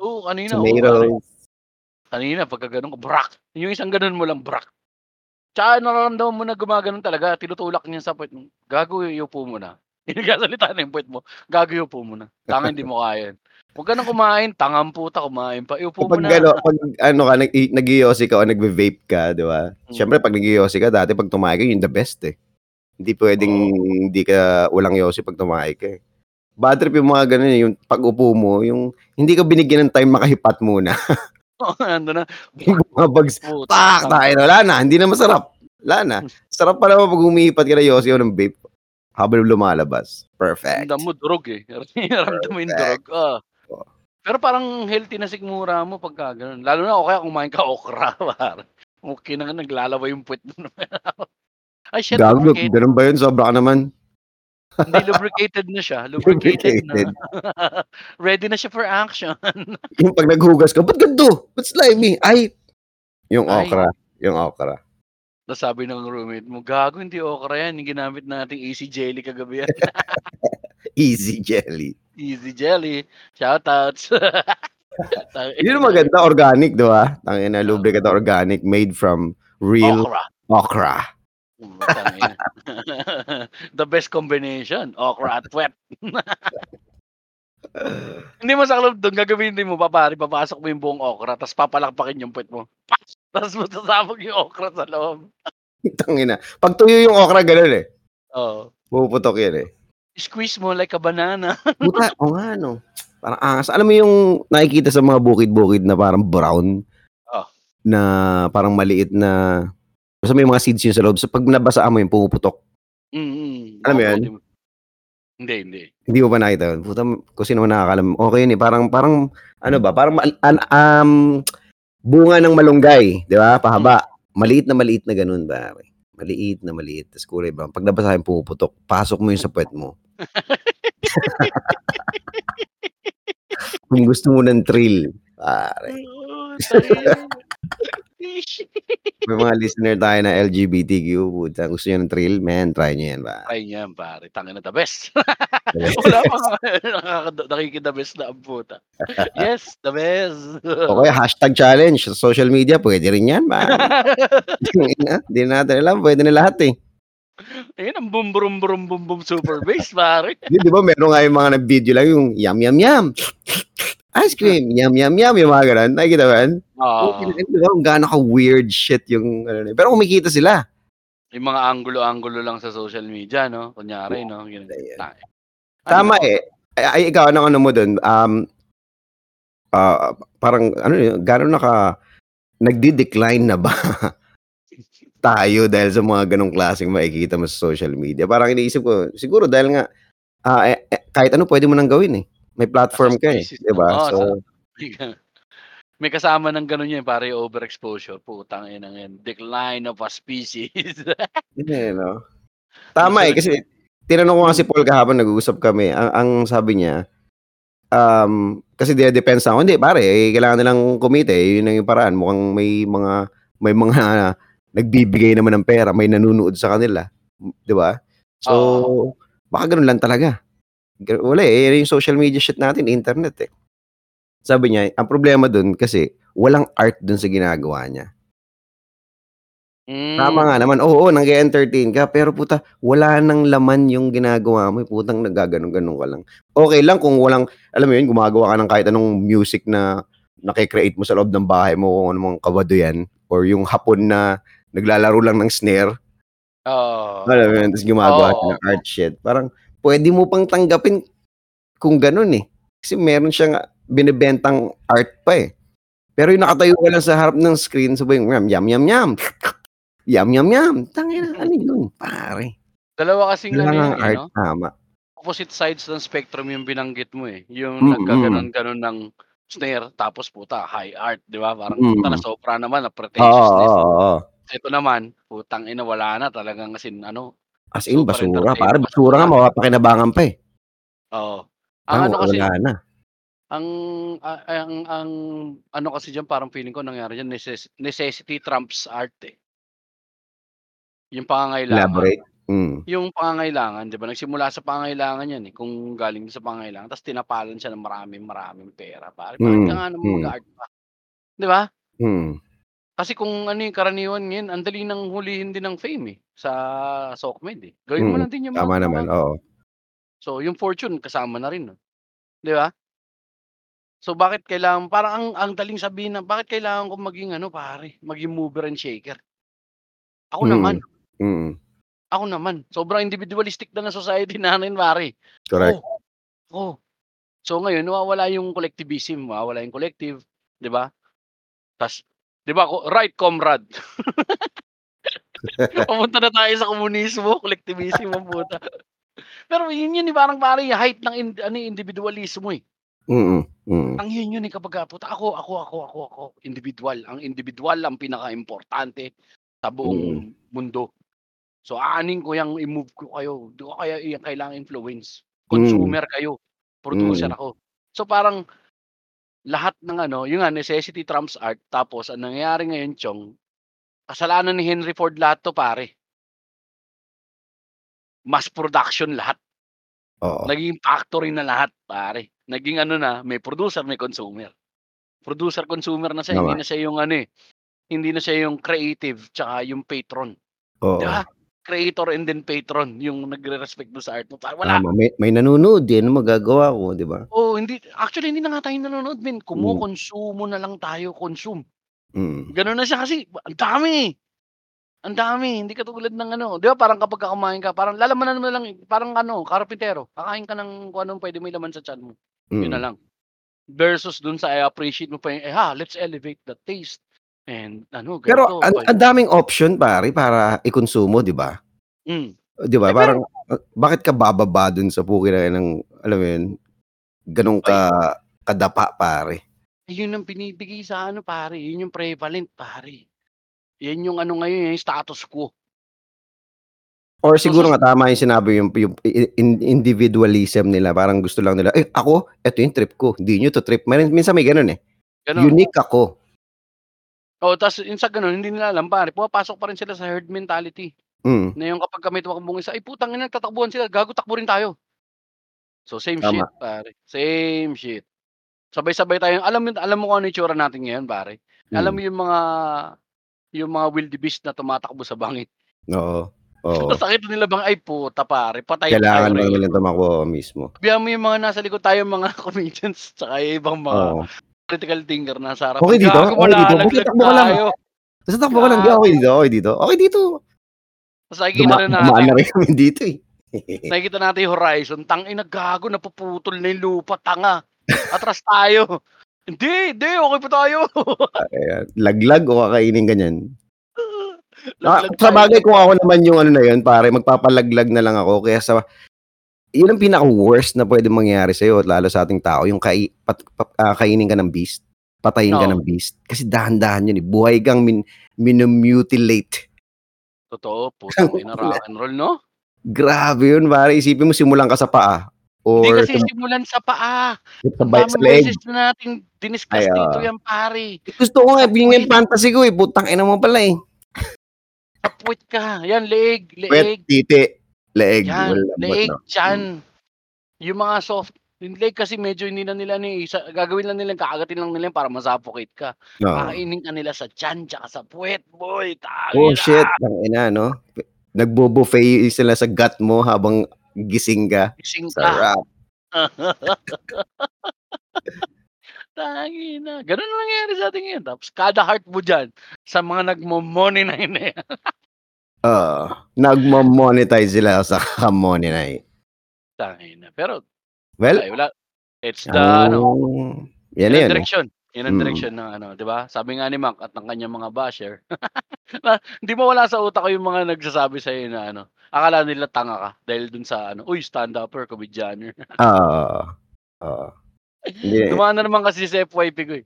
Oo, oh, kanina. Tomato. Oh, kanina, pagka ganun ko, brak. Yung isang ganun mo lang, brak. Tsaka nararamdaman mo na gumagano'n talaga, tinutulak niya sa puwet mo. Gago, yupo mo na. Nagkasalita na yung puwet mo. Gago, yupo mo na. Tanga, hindi mo kaya. Huwag ka nang kumain. Tangang puta, kumain pa. Yupo mo na. Gano, pag ano ka, nag-iossi ka o nag-vape ka, di ba? Hmm. Siyempre, pag nag-iossi ka, dati pag tumahay ka, yun the best eh. Hindi pwedeng, oh. hindi ka walang iossi pag tumahay ka eh. Bad trip yung mga ganun, yung pag-upo mo, yung hindi ka binigyan ng time makahipat muna. Oo, oh, nandun na. Yung mga bags, tak, tayo na, wala na, hindi na masarap. Wala na. Sarap pa naman pag umihipat ka na yossi o ng vape, habang lumalabas. Perfect. Ramdam mo, durog eh. Ramdam mo yung durog. Ah. Oh. Pero parang healthy na sigmura mo pagka ganun. Lalo na, o kaya kumain ka okra. Okay na nga, naglalaba yung puwet mo. Ay, shit. Gagod, ganun ba yun? Sobra naman. Hindi, lubricated na siya. Lubricated, lubricated. na. Ready na siya for action. Yung pag naghugas ka, ba't ganito? Ba't slimy? Ay! Yung Ay. okra. Yung okra. Nasabi ng roommate mo, gago, hindi okra yan. Yung ginamit natin easy jelly kagabi yan. Easy jelly. Easy jelly. Shoutouts. Yun yung maganda, organic, diba? Tangina, lubricated organic, made from real okra. okra. The best combination, okra at wet. Hindi mo sa club doon, gagawin din mo, papari, papasok mo yung buong okra, tapos papalakpakin yung puwet mo. Tapos masasabog yung okra sa loob. Tangina. Pag tuyo yung okra, gano'n eh. Oo. Puputok yan eh. Squeeze mo like a banana. Buta, o nga no. Parang angas. Alam mo yung nakikita sa mga bukid-bukid na parang brown? Oh. Na parang maliit na... Basta may mga seeds yun sa loob. So, pag nabasaan mo yun, pumuputok. Mm-hmm. Alam mo yan? Hindi, hindi. Hindi mo ba nakita yun? Puta, kung sino mo nakakalam. Okay yun eh. Parang, parang, ano ba? Parang, um, bunga ng malunggay. Di ba? Pahaba. Mm-hmm. Maliit na maliit na ganun ba? Maliit na maliit. Tapos kulay brown. Pag nabasaan, pumuputok. Pasok mo yun sa puwet mo. Kung gusto mo ng thrill. Pare. May mga listener tayo na L G B T Q. Puta, gusto nyo ng thrill? Man, try nyo yan ba? Try nyo yan, pare. Tangin na the best. Wala pa nakikita best na ang puta. Yes, the best. Okay, hashtag challenge. Social media, pwede rin yan, pare. Hindi na natin alam. Pwede na lahat eh. Ayun, ang boom, boom, boom, boom, boom, super base, pare. Di ba, meron nga yung mga nag-video lang yung yum, yum, yum. Ice cream, yum, yum, yum, yung mga ganun. Nakikita ba yan? Oo. Ang gano'n ka-weird shit yung... Ano, pero kumikita sila. Yung mga angulo-angulo lang sa social media, no? Kunyari, oh, no? Yun, yeah. Tama ano? eh. Ay, ikaw, ano ano mo dun? Um, uh, parang, ano yun, gano'n naka... Nagdi-decline na ba? Tayo dahil sa mga ganong klaseng makikita mo sa social media. Parang iniisip ko, siguro dahil nga, uh, eh, eh, kahit ano pwede mo nang gawin eh. May platform ka eh, di ba? Oh, so, may kasama ng ganun yan, para yung overexposure. Putang ina yan. Decline of a species. Yeah, no? Tama eh, kasi tinanong ko nga si Paul kahapon, nag-uusap kami. Ang, ang sabi niya, um, kasi depends ako. Hindi, pare, eh, kailangan nilang kumite. Eh, yun ang yung paraan. Mukhang may mga, may mga uh, nagbibigay naman ng pera. May nanunood sa kanila. Di ba? So, oh. baka ganun lang talaga. Wala eh. Yung social media shit natin, internet eh. Sabi niya, ang problema dun kasi, walang art dun sa ginagawa niya. Mm. Tama nga naman, oo, nag-entertain ka, pero puta, wala nang laman yung ginagawa mo, putang nagaganong-ganong ka lang. Okay lang kung walang, alam mo yun, gumagawa ka ng kahit anong music na nakikreate mo sa loob ng bahay mo, kung anong kabado yan, or yung hapon na naglalaro lang ng snare. Oh. Alam mo yun, tapos gumagawa oh. ka ng art shit. Parang, pwede mo pang tanggapin kung ganun eh. Kasi meron siyang binibentang art pa eh. Pero yung nakatayo ka lang sa harap ng screen, sabay yung yam, yam, yam, yam. Yam, yam, yam. Tangina, ano yun, pare? Dalawa kasing lang yun, art, no? Tama. Opposite sides ng spectrum yung binanggit mo eh. Yung mm-hmm. nagkaganon-ganon ng snare, tapos puta, high art, di ba? Parang mm-hmm. puta na sopra naman, na pretentiousness. Oh, oh, oh. Ito naman, putang ina, wala na talagang as in, ano? As in, basura, pare. Basura nga, makapakinabangan pa eh. Oo. Oh. Ang ano kasi, na. Ang, ang, ang, ang, ano kasi dyan, parang feeling ko, nangyari dyan, necess- necessity trumps art eh. Yung pangangailangan. Elaborate. Mm. Yung pangangailangan, di ba? Nagsimula sa pangangailangan yan eh. Kung galing sa pangangailangan, tapos tinapalan siya ng maraming maraming pera. Parang mm. ka nga naman mm. mag-art pa. Di ba? Mm. Kasi kung ano yung karaniwan ngayon, ang dali nang hulihin din ng fame eh. Sa Sokmed eh. Gawin mm. mo lang din yung mga. Tama naman, mga. Oo. So, yung fortune, kasama na rin. No? Di ba? So, bakit kailangan, parang ang, ang daling sabihin na, bakit kailangan ko maging ano pare, maging mover and shaker? Ako mm. naman. Mm. Ako naman. Sobrang individualistic na ng society natin, pare. Correct. Oh. oh. So ngayon, nawawala yung collectivism, nawawala yung collective, 'di ba? Tas, 'di ba, right comrade. Pumunta na tayo sa komunismo, collectivism ang puta. Pero yun yun, parang pare, height ng in- ano, individualismo eh. Mm. Mm. Ang yun yun eh, kapag puta, ako, ako, ako, ako, ako, individual. Ang individual ang pinaka-importante sa buong mm. mundo. So, aanin ko yung i-move ko kayo. Di ko kaya yung kailangan influence. Consumer mm. kayo. Producer mm. ako. So, parang lahat ng ano, yung nga, necessity trumps art. Tapos, ang nangyayari ngayon, Chong, kasalanan ni Henry Ford lahat to, pare. Mass production lahat. Oo. Naging factory na lahat, pare. Naging ano na, may producer, may consumer. Producer-consumer na siya. No, hindi na siya yung ano eh. Hindi na siya yung creative tsaka yung patron. Oo. Diba? Creator and then patron, yung nagre-respect mo sa art mo. Wala. Um, may, may nanonood din, magagawa ko, di ba? Oh, hindi. Actually, hindi na nga tayo nanonood, men. Kumukonsumo mm. na lang tayo, consume. Mm. Ganun na siya kasi, ang dami. Ang dami. Hindi katulad ng ano. Di ba, parang kapag kakain ka, parang lalaman na naman lang, parang ano, karpintero. Kakain ka ng kung anong pwede may laman sa tiyan mo. Mm. Yun na lang. Versus dun sa i-appreciate mo pa yung, eh ha, let's elevate the taste. And, ano, pero ang an daming option pare para i-consumo, 'di ba? Mm. 'Di ba? Parang bakit ka bababa dun sa pukira ng alam mo 'yun? Ganun ka kadapa pare. Ayun ang binibigay sa ano pare, yun yung prevalent pare. Yan yung ano ngayon, yung status quo. Or siguro nga tama yung sinabi yung, yung individualism nila, parang gusto lang nila, eh ako, eto yung trip ko. Hindi nyo to trip. Minsan may ganun eh. Ganun. Unique ako. Oh, tas yun sa ganun, hindi nila alam pare. Pumapasok pa rin sila sa herd mentality. Mm. Na yung kapag may tumakbong isa, ay putang ina, tatakbuhan sila, gago takbo rin tayo. So same Tama. shit, pare. Same shit. Sabay-sabay tayo. Alam, alam mo kung ano yung tsura natin ngayon, pare. Mm. Alam mo yung mga yung mga wildebeest na tumatakbo sa bangit. Oo. Oo. Sakit nila bang ay puta pare, patay tayo. Kailangan mo nilang tumakbo mismo. Biyan mo yung mga nasa likod tayo, mga comedians, tsaka ibang mga oh. critical thinker na sa harap. Okay dito? Gago, okay dito? Buti takbo ka lang. Basta takbo ka lang. Okay dito? Okay dito? Okay dito? Tapos nakikita na natin. Dumaan na rin kami dito eh. Nakikita natin yung horizon. Tangin na gago, napuputol na yung lupa. Tanga. Atras tayo. Hindi, hindi. Okay pa tayo. Laglag o kakainin ganyan. Ah, sa bagay kung ako naman yung ano na yun, pare, magpapalaglag na lang ako. Kaya sa... Yun ang pinaka-worst na pwede mangyari sa'yo at lalo sa ating tao, yung kai, pat, pat, uh, kainin ka ng beast, patayin no. ka ng beast. Kasi dahan-dahan yun eh. Buhay kang min, minumutilate. Totoo, putang ina rock and roll, no? Grabe yun, pare. Isipin mo, simulan ka sa paa. Or, hindi kasi simulan sa paa. Sabay sa leg. Mamamusis na natin, diniscuss dito yan, pare. Gusto ko nga, yun yung fantasy ko eh. Putang ina mo pala eh. Apuit ka. Yan, leeg, leeg. Puwet, titi, leeg. Yan, well, leeg, tiyan. Yung mga soft, yung leg kasi medyo hindi na nila, ni, isa, gagawin lang nila, kakagatin lang nila para masapokate ka. Kakainin no. ka nila sa tiyan, tsaka sa puwet, boy. Oh, shit. Ang ina, no? Nagbo-buffet sila sa gut mo habang gising ka. Gising ka. Sarap. Tangi na. Ganun ang nangyayari sa atin ngayon. Tapos kada heart mo dyan sa mga nagmo-money na yun eh. Oo. Nagmo-monetize sila sa money na yun. Tangi na. Pero, well, ay, wala. It's the, um, ano, yan yun. Direction. Yan ang direction mm. ng ano, di ba? Sabi nga ni Mark at ng kanyang mga basher. Hindi mo wala sa utak ko yung mga nagsasabi sa'yo na ano. Akala nila tanga ka dahil dun sa ano, uy, stand-upper, comedianer. Ah. Ah. Dumaan na naman kasi sa F Y P ko eh.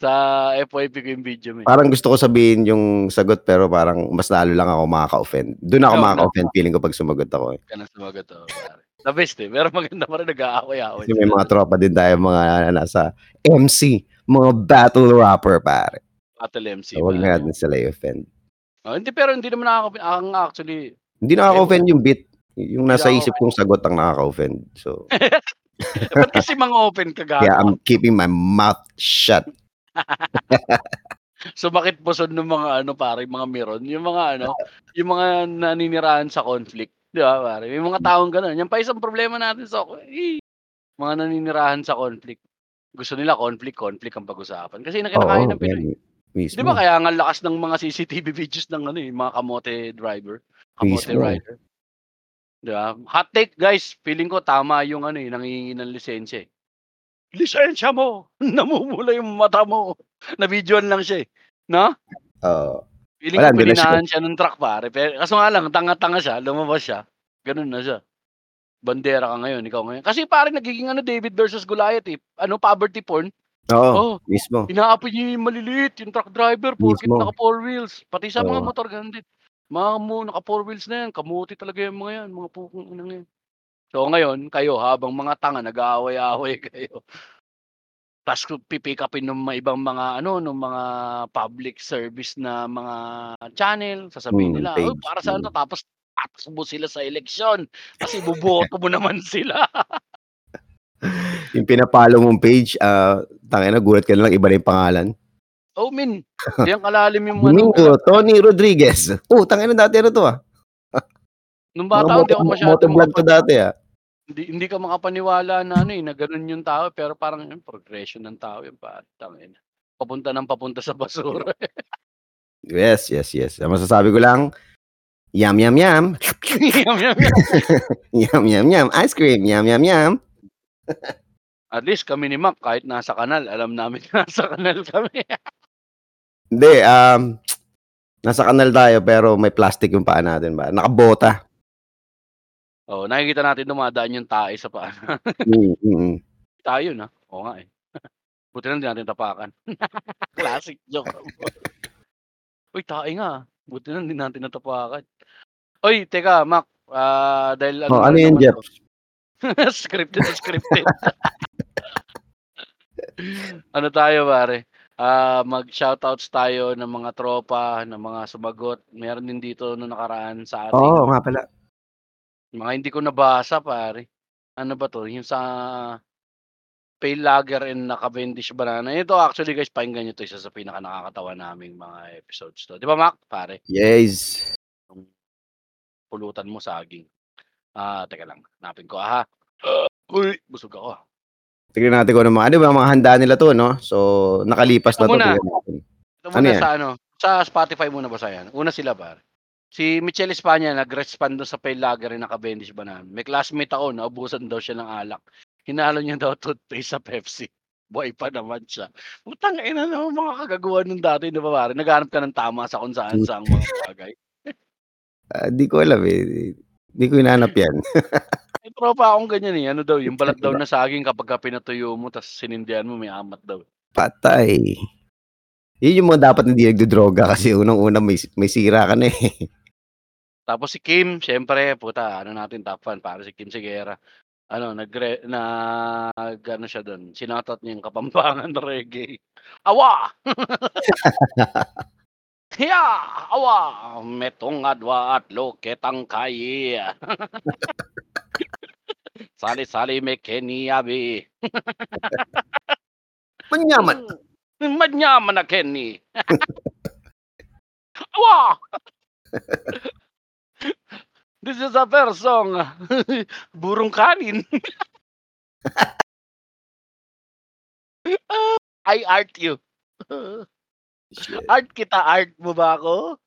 Sa F Y P ko yung video mo eh. Parang gusto ko sabihin yung sagot pero parang mas lalo lang ako makaka-offend. Doon ako no, makaka-offend no. Feeling ko pag sumagot ako eh. Kaya sumagot ako, pare. The best eh. Pero maganda pa rin nag-aaway-aaway. May mga tropa din tayo mga nasa M C. Mga battle rapper, pare. Battle M C. So, huwag na natin sila i-offend. Oh, hindi, pero hindi naman nakaka-offend. Ang actually... Hindi nakaka-offend yung beat. Yung nasa isip kong sagot ang nakaka-offend. So... Ba't kasi mga open ka gano'n? Yeah, I'm keeping my mouth shut. So, bakit busod ng mga ano, pare, mga miron? Yung mga ano, yung mga naninirahan sa conflict. Di ba, pare? May mga taong gano'n. Yan pa isang problema natin sa... Eh, mga naninirahan sa conflict. Gusto nila conflict, conflict ang pag-usapan. Kasi nakinakain ng Pinoy. Di ba kaya ang lakas ng mga C C T V videos ng ano, yung mga kamote driver, kamote mismo. Rider. Di ba? Hot take, guys. Feeling ko tama yung ano, yung nangingi ng lisensya. Lisensya mo! Namumula yung mata mo! Na-videoan lang siya eh. No? Oo. Uh, Feeling ko pininahan siya ng truck, pare. Pero, kaso nga lang, tanga-tanga siya, lumabas siya. Ganun na siya. Bandera ka ngayon, ikaw ngayon. Kasi parang nagiging ano, David versus Goliath eh. Ano, poverty porn? Oo, oh, mismo. Inaapoy niya yung maliliit, yung truck driver, porkit naka four wheels. Pati sa oh. mga motor, ganun din. Mga mo, naka four wheels na yan, kamuti talaga yung mga yan, mga pukong inang yan. So ngayon, kayo, habang mga tanga, nag-aaway-aaway kayo. Tapos pipick upin ng mga ibang mga, ano, ng mga public service na mga channel, sasabihin nila, mm, oh, para saan to? Tapos, atas mo sila sa eleksyon kasi buboto mo naman sila. Yung pinapalo mong page, uh, tangina, gulat ka na lang, iba na yung pangalan. Oh, min. Yung kalalim yung Domingo, ano, Tony Rodriguez. Oh, tangina, dati ano to ah. Nung bata, hindi ako masyado. Motovlog to dati ah. Hindi, hindi ka makapaniwala na ano eh, na ganun yung tao, pero parang yung progression ng tao yung parang tangina. Papunta ng papunta sa basura. Yes, yes, yes. Masasabi ko lang, yum, yum, yum. Yum, yum, yum. Yum, yum, yum. Ice cream. Yum, yum, yum. At least kami ni Mac, kahit nasa kanal, alam namin nasa kanal kami. Hindi, um, nasa kanal tayo, pero may plastic yung paa natin ba? Nakabota. Oo, oh, nakikita natin dumadaan yung tae sa paa. Mm-hmm. Tayo na. Oo nga eh. Buti na din natin tapakan. Classic joke. Uy, tae nga. Buti na din natin natapakan. Oy, teka, Mac. Uh, dahil ano, oh, ano yan, Jeff? Scripted, scripted. Ano tayo, pare? Uh, mag-shoutouts tayo ng mga tropa, ng mga sumagot. Meron din dito nung nakaraan sa atin. Oo, oh, nga pala. Mga hindi ko nabasa, pare. Ano ba to? Yung sa pale lager and naka-Vendish banana. Ito, actually, guys, pakinggan nyo to. Isa sa pinaka-nakakatawa naming mga episodes to. Di ba, Mac, pare? Yes. Pulutan mo, saging. Ah, uh, teka lang. Hanapin ko. Aha. Uh, uy, busog ako. Tignan natin ko ano mga, ano ba, mga handa nila to, no? So, nakalipas ito na to. Ito muna. Ano yan? Sa ano? Sa Spotify muna ba yan? Una sila, pare. Si Michelle Espanya, nag-respond doon sa pale lager na naka-Vendish banana. May classmate ako, naubusan daw siya ng alak. Hinalo niya daw toothpaste sa Pepsi. Buhay pa naman siya. Putang ina naman mga kagagawa nung dati, di ba, pare? Naghanap ka ng tama sa kung saan sa mga bagay. Uh, di ko alam eh. Hindi ko inaanap yan. May tropa akong ganyan eh. Ano daw, yung balat daw na saging kapag ka pinatuyo mo tapos sinindihan mo, may amat daw. Patay. Yun yung mga dapat hindi nagdodroga kasi unang-unang may, may sira ka na eh. Tapos si Kim, siyempre, puta, ano natin top fan, para si Kim Sigera. Ano, nagre na gano siya doon. Sinatat niya yung Kapampangan na reggae. Awa! Hiya! Awa! Metong adwa at loketang kayi. Sali-sali me keni abi. Manyaman. Manyaman na keni. Awa! This is a fair song. Burong kanin. I art you. Shit. Art kita, art mo ba ako?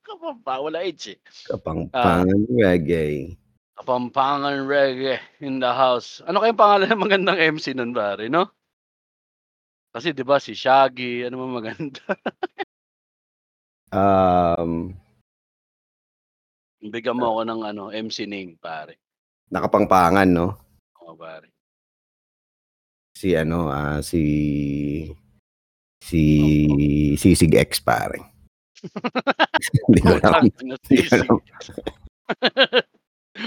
Kapampangan, wala H eh. Kapampangan uh, reggae. Kapampangan reggae in the house. Ano kayong pangalan ng magandang M C nun, pare, no? Kasi di ba si Shaggy, ano mo maganda? um... Bigyan mo ako ng ano, M C name, pare. Nakapangpangan, no? Oo, pare. Si ano, ah, si... Si... Oh, oh. Sisig X, pare. Hindi ko lang.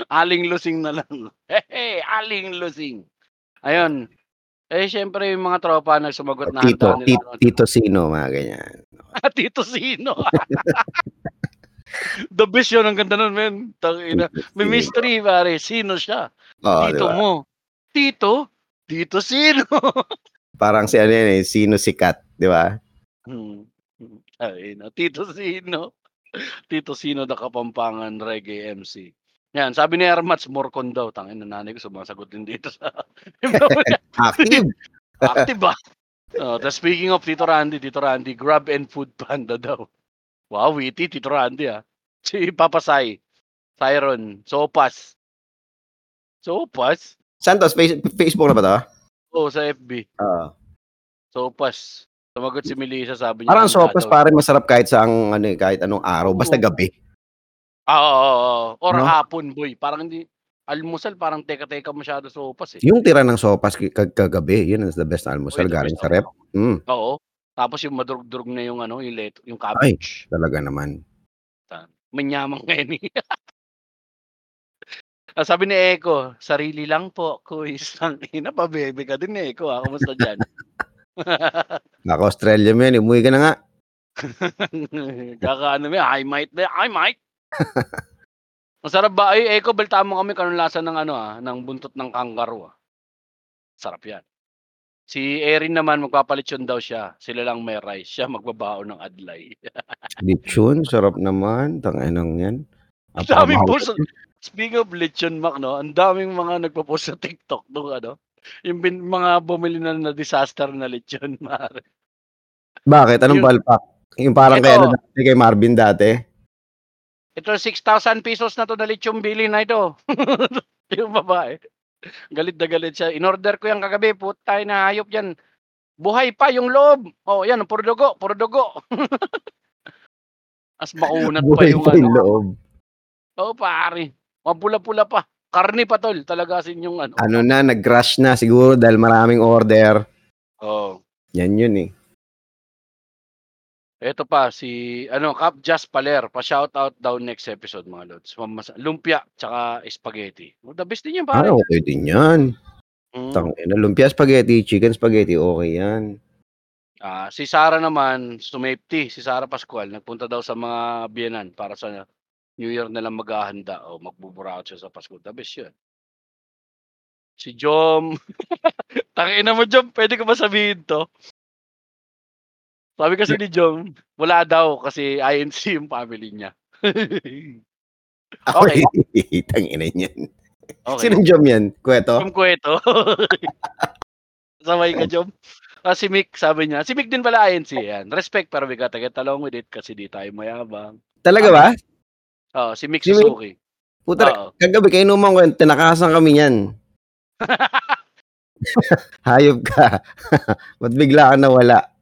Aling Lusing na lang. Hey, hey, Aling Lusing. Ayun. Eh, siyempre, yung mga tropa na sumagot na... Tito, t- nila, Tito Sino, mga ganyan. Tito Sino. The best yun, ang ganda nun, men. Tangina. May mystery, pare. Sino siya? Oh, Tito diba? Mo. Tito? Tito Sino? Parang si ano yan eh, Sino Sikat, di ba? Hmm. Tito Sino. Tito Sino, the Kapampangan reggae M C. Yan, sabi ni Ermats, Morcon daw. Tangina, nanay ko sumasagot din dito sa... Active. Active ba? Oh, speaking of Tito Randy, Tito Randy, Grab and Food Panda daw. Wow, witty, Tito Randy, ah. Si Papasay, Siron, Sopas. Sopas? Santos, Facebook na ba ito? Oo, oh, sa F B. Uh, Sopas. Tumagot si Melissa, sabi niya. Parang Sopas, parang masarap kahit saang, ano, kahit anong araw, basta gabi. Oo, oo, oo. Or no? Hapon, boy. Parang hindi, almusal, parang teka-teka masyado Sopas, eh. Yung tira ng Sopas kag- kagabi, yun is the best almusal, oh, galing sa rep. Mm. Oo. Tapos yung madrug-drug na yung ano, yung leto, yung cabbage. Ay, talaga naman. Manyamang ngayon. Sabi ni Eko, sarili lang po, kuis. Ina pa, baby ka din, Eko. Ha? Kamusta dyan? Naka Australia mo yan, umuwi ka na nga. Kaka ano mo yan, I might na, I might. Masarap ba? Ay, Eko, baltaan mo kami kanulasan ng ano, ah, ng buntot ng kangaroo. Ah. Sarap yan. Si Erin naman, magpapalitsyon daw siya. Sila lang may rice. Siya magbabao ng adlay. Litsyon? Sarap naman. Tangainang yan. Daming post. Speaking of litsyon, Mac, no? Ang daming mga nagpapost sa TikTok. No? Ano? Yung bin, mga bumili na na disaster na litsyon, mare. Bakit? Anong yung, palpak? Yung parang ito, kaya na dati kay Marvin dati? Ito, six thousand pesos na to na litsyon bilhin na ito. Yung babae. Galit na galit siya. In-order ko yung kagabi. Putay na hayop yan. Buhay pa yung loob. Oh, yan. Puro dugo. Puro dugo. As maunat pa yung ano. Buhay pa yung loob. Oo, oh, pare. Mapula-pula pa. Karni pa, tol. Talagasin yung ano. Ano na, nag-crash na siguro dahil maraming order. Oo. Oh. Yan yun eh. Ito pa, si, ano, Cap Just Paler, pa-shoutout daw next episode, mga lods. Lumpia, tsaka spaghetti. The best din yan, pare. Ah, okay din yan. Mm. Tangina, lumpia, spaghetti, chicken spaghetti, okay yan. Ah, si Sarah naman, sumepti, si Sarah Pascual, nagpunta daw sa mga biyanan para sa New Year na lang maghahanda o magbuburaot siya sa Pasko. The best yun. Si Jom, tangina mo, Jom, pwede ko ba sabihin to? Sabi kasi ni Jom, wala daw kasi I N C yung family niya. Okay. Tangina niyan. Okay. Sino Jom yan? Kueto? Jom Kueto. Sabay ka, Jom. Ah, si Mick, sabi niya. Si Mick din pala I N C yan. Respect, pero we gotta get along with it kasi di tayo mayabang. Talaga ba? Oo, oh, si Mick si Suzuki. Puta, kagabi kayo naman ko yan. Tinakasan kami yan. Hayop ka. Ba't bigla ka nawala?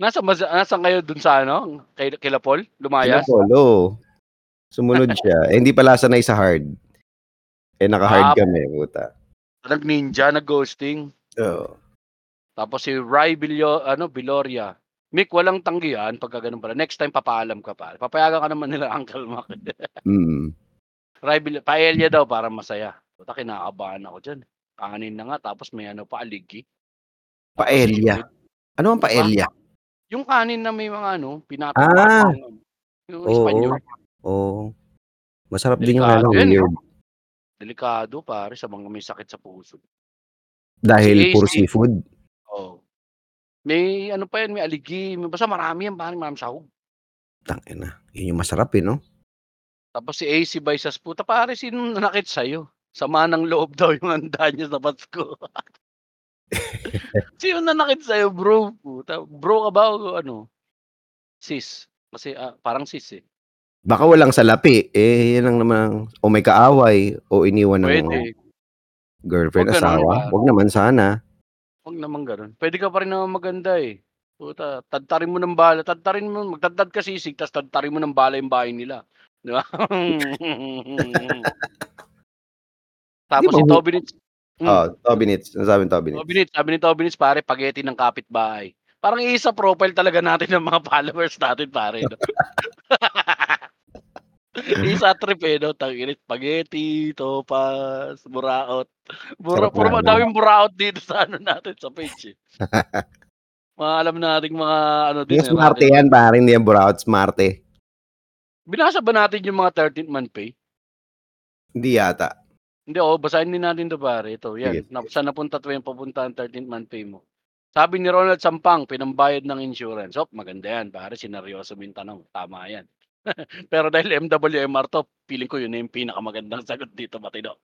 Nasa mas nasa kayo dun sa ano? Kay Kila Paul, lumayas. Kila Paul, oh. Sumunod siya. Eh, hindi pala sanay sa hard. Eh naka-hard ah, kami, puta. Nag-ninja, nag-ghosting. Oo. Oh. Tapos si Ray Bilio, ano, Biloria. Mick, walang tanggihan pagka ganun pala. Next time, papaalam ka pa. Papayagan ka naman nila, Uncle Mac. mm. Rival, paelya daw para masaya. Puta, kinakabahan ako dyan. Kanin na nga, tapos may ano pa, aligi. Paelya? Ano ang paelya? Ah, yung kanin na may mga ano, pinapapapang. Ah. Yung oh, Espanyol. Oo. Oh. Masarap delikado din yung alam. Delikado, pare, sa mga may sakit sa puso. Dahil si puro seafood? Oo. Oh. May ano pa yan, may aligi. May, basta marami yan, parang marami sahog. Tangin na. Yun yung masarap eh, no? Tapos si A C Baisas, puta, pare, sino nanakit sa'yo? Sama ng loob daw yung handa niya sa Pasko. Sino nanakit sa'yo, bro? Puta, bro ka ba o ano? Sis. Kasi uh, parang sis eh. Baka walang salapi. Eh, yan lang naman. O may kaaway o iniwan ng pwede. Girlfriend, wag asawa. Naman. Wag naman sana. Wag naman ganun. Pwede ka pa rin naman maganda eh. Puta, tadtarin mo ng bala. Tadtarin mo. Magtadtad ka sisig, tas tadtarin mo ng bala yung bahay nila. Di ba? Tapos ba, si Tobinitz. Ah, mm. oh, Tobinitz. Nasabi ni Tobinitz. Tobinitz. Sabi ni Tobinitz, pare, pageti ng kapitbahay. Parang isa profile talaga natin ng mga followers natin, pare. No? Isa trip eh, no? Tanginit, spaghetti, topas, buraot. Bura, puro madaming buraot dito sa ano natin, sa page eh. Mga alam nating mga ano din. Yes, eh, smarte natin. Yan, pare. Hindi yan buraot, smarte. Binasa ba natin yung mga thirteenth month pay? Hindi yata. Hindi, oh, basahin din natin ito, pare. Ito, yan. Yes. Saan napunta ito yung papunta ang thirteenth month pay mo? Sabi ni Ronald Sampang, pinambayad ng insurance. Oh, maganda yan, pare. Sineryoso mo yung tanong. Tama yan. Pero dahil M W M R to, feeling ko yun na yung pinakamagandang sagot dito, Matino.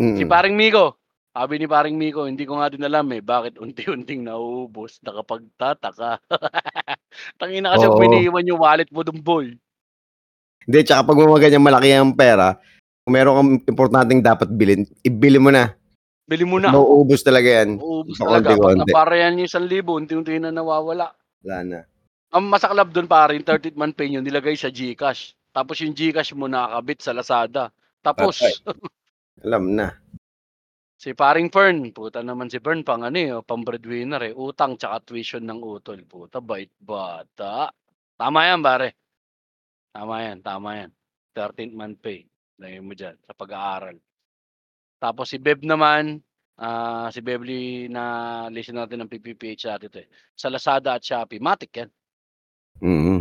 Mm-hmm. Si Paring Miko. Sabi ni Paring Miko, hindi ko nga din alam eh, bakit unti-unting nauubos, nakapagtataka. Tangina kasi oh. Piniiwan yung wallet mo dun, boy. Hindi, tsaka pag magaganyang malaki ang pera, kung meron kang importanteng dapat bilhin, ibili mo na. Bili mo na. Mauubos talaga yan. Mauubos talaga. Pag napara yan yung one thousand, unti-unti na nawawala. Wala na. Ang masaklap doon, pare, yung thirteenth month pay nyo, nilagay sa GCash. Tapos yung GCash mo nakakabit sa Lazada. Tapos. Alam na. Si Paring Fern, puta naman si Fern, pang ano eh, pang-breadwinner eh. Utang tsaka tuition ng utol. Puta, bait bata. Tama yan, pare. Tama yan, tama yan. thirteenth month pay. Lagay mo dyan, sa pag-aaral. Tapos si Beb naman, uh, si Bebly na listen natin ng P P P H natin ito eh. Sa Lazada at Shopee, matik yan. Mm-hmm.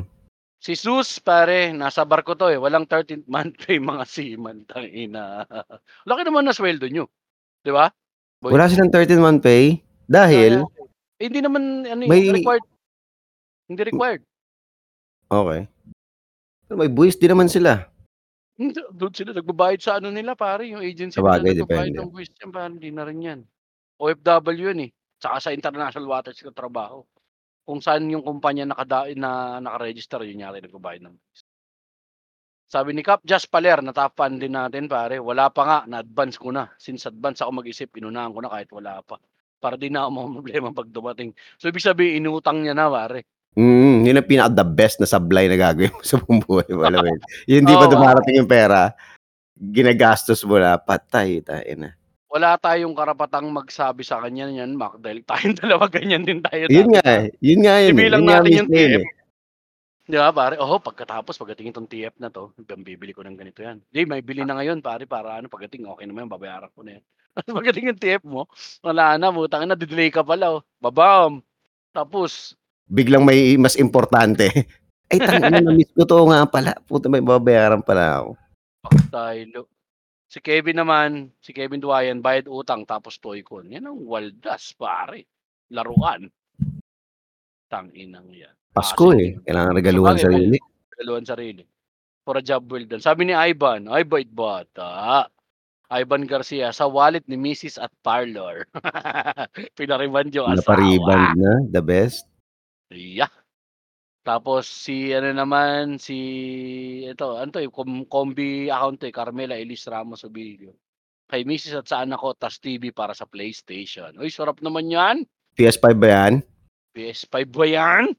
Si Sus, pare, nasa barko to eh. Walang thirteenth month pay mga seaman. Tangina. Laki naman na sweldo nyo. Di ba? Boy, wala silang thirteenth month pay dahil uh, eh, hindi naman ano, may... required. Hindi required. Okay. Pero may buwis din naman sila. Doon sila nagbabayad sa ano nila, pare, yung agency nila nagbabayad ng buwis yan, pare, hindi na rin yan. O F W yun eh, tsaka sa international waters ka trabaho. Kung saan yung kumpanya nakada- na nakaregister, yun yari nagbabayad ng buwis. Sabi ni Cap, Just Paler, natapaan din natin, pare, wala pa nga, na-advance ko na. Since advance ako mag-isip, inunahan ko na kahit wala pa. Para di na ako mga problema pag dumating. So, ibig sabihin, inutang niya na, pare. Mm, yun ang pinaka-the best na sablay na gagawin mo sa buong buhay. Yun, di ba dumarating yung pera, ginagastos mo na, patay, tayo na. Wala tayong karapatang magsabi sa kanya niyan, Mac, dahil tayong dalawa ganyan din tayo. Yun nga, yun nga yun. Ibilang natin yung T F. Di ba, pare? Oho, pagkatapos, pagdating itong T F na to, bibili ko ng ganito yan. Di, may bili na ngayon, pare, para ano, pagdating, okay naman, babayaran ko na yan. Pagdating yung T F mo, wala na, butang na, didelay ka pala, oh. Babam! Tapos, biglang may mas importante. Ay, tangina, na-miss ko to nga pala. Puta, may babayaran pala ako. Paktailo. Si Kevin naman, si Kevin Duayan, bayad utang tapos toycon. Yan ang waldas, pare. Laruan. Tanginang yan. Pasko ah, eh. Kailangan regaluhan so, sarili. Regaluhan sarili. For a job well done. Sabi ni Ivan, ay, bait bata. Ivan Garcia, sa wallet ni Missus at parlor. Pinariban yung asawa. Napariban na, the best. Yeah. Tapos si ano naman si ito, ano to, yung combi account eh, Carmela Elis Ramos Obilio. Kay Missus at saan ako, tas T V para sa PlayStation. Uy, sarap naman 'yan. P S five ba 'yan? P S five ba 'yan?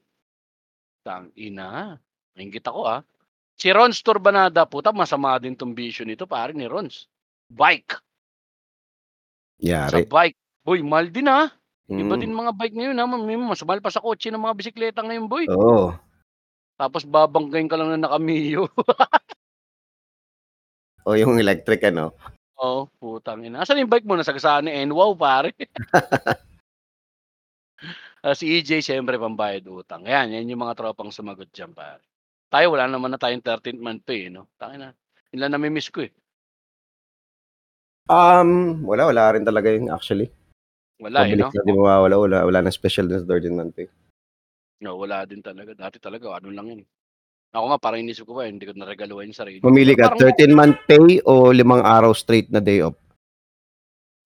Tang ina. Ingit ako ah. Si Rons Turbanada, puta, masama din tong bisyo nito, pare, ni Rons. Bike. Yari. Sa bike. Uy, mahal din ah. Iba mm. din mga bike ngayon, ha? Mas mahal pa sa kotse ng mga bisikleta ngayon, boy. Oo. Oh. Tapos babanggain ka lang na nakamiyo. O, oh, yung electric, ano? Oo, oh, putang ina. Asan yung bike mo? Nasagasaan ni N W O W, pare. uh, si E J, syempre, pambayad utang. Ayan, yan yung mga tropang sumagot dyan, pare. Tayo, wala naman na tayong thirteenth month pay, no? Tangina. Ilan nami-miss ko, eh. Um, wala, wala rin talaga yung actually. Wala, eh, no? Wala, wala, wala, wala na special na thirteen month pay. No, wala din talaga. Dati talaga, ano lang yun. Ako nga, parang inisip ko pa, hindi ko naregaluhin sa sarili. Pumili ka, parang thirteen-month pay o limang araw straight na day off?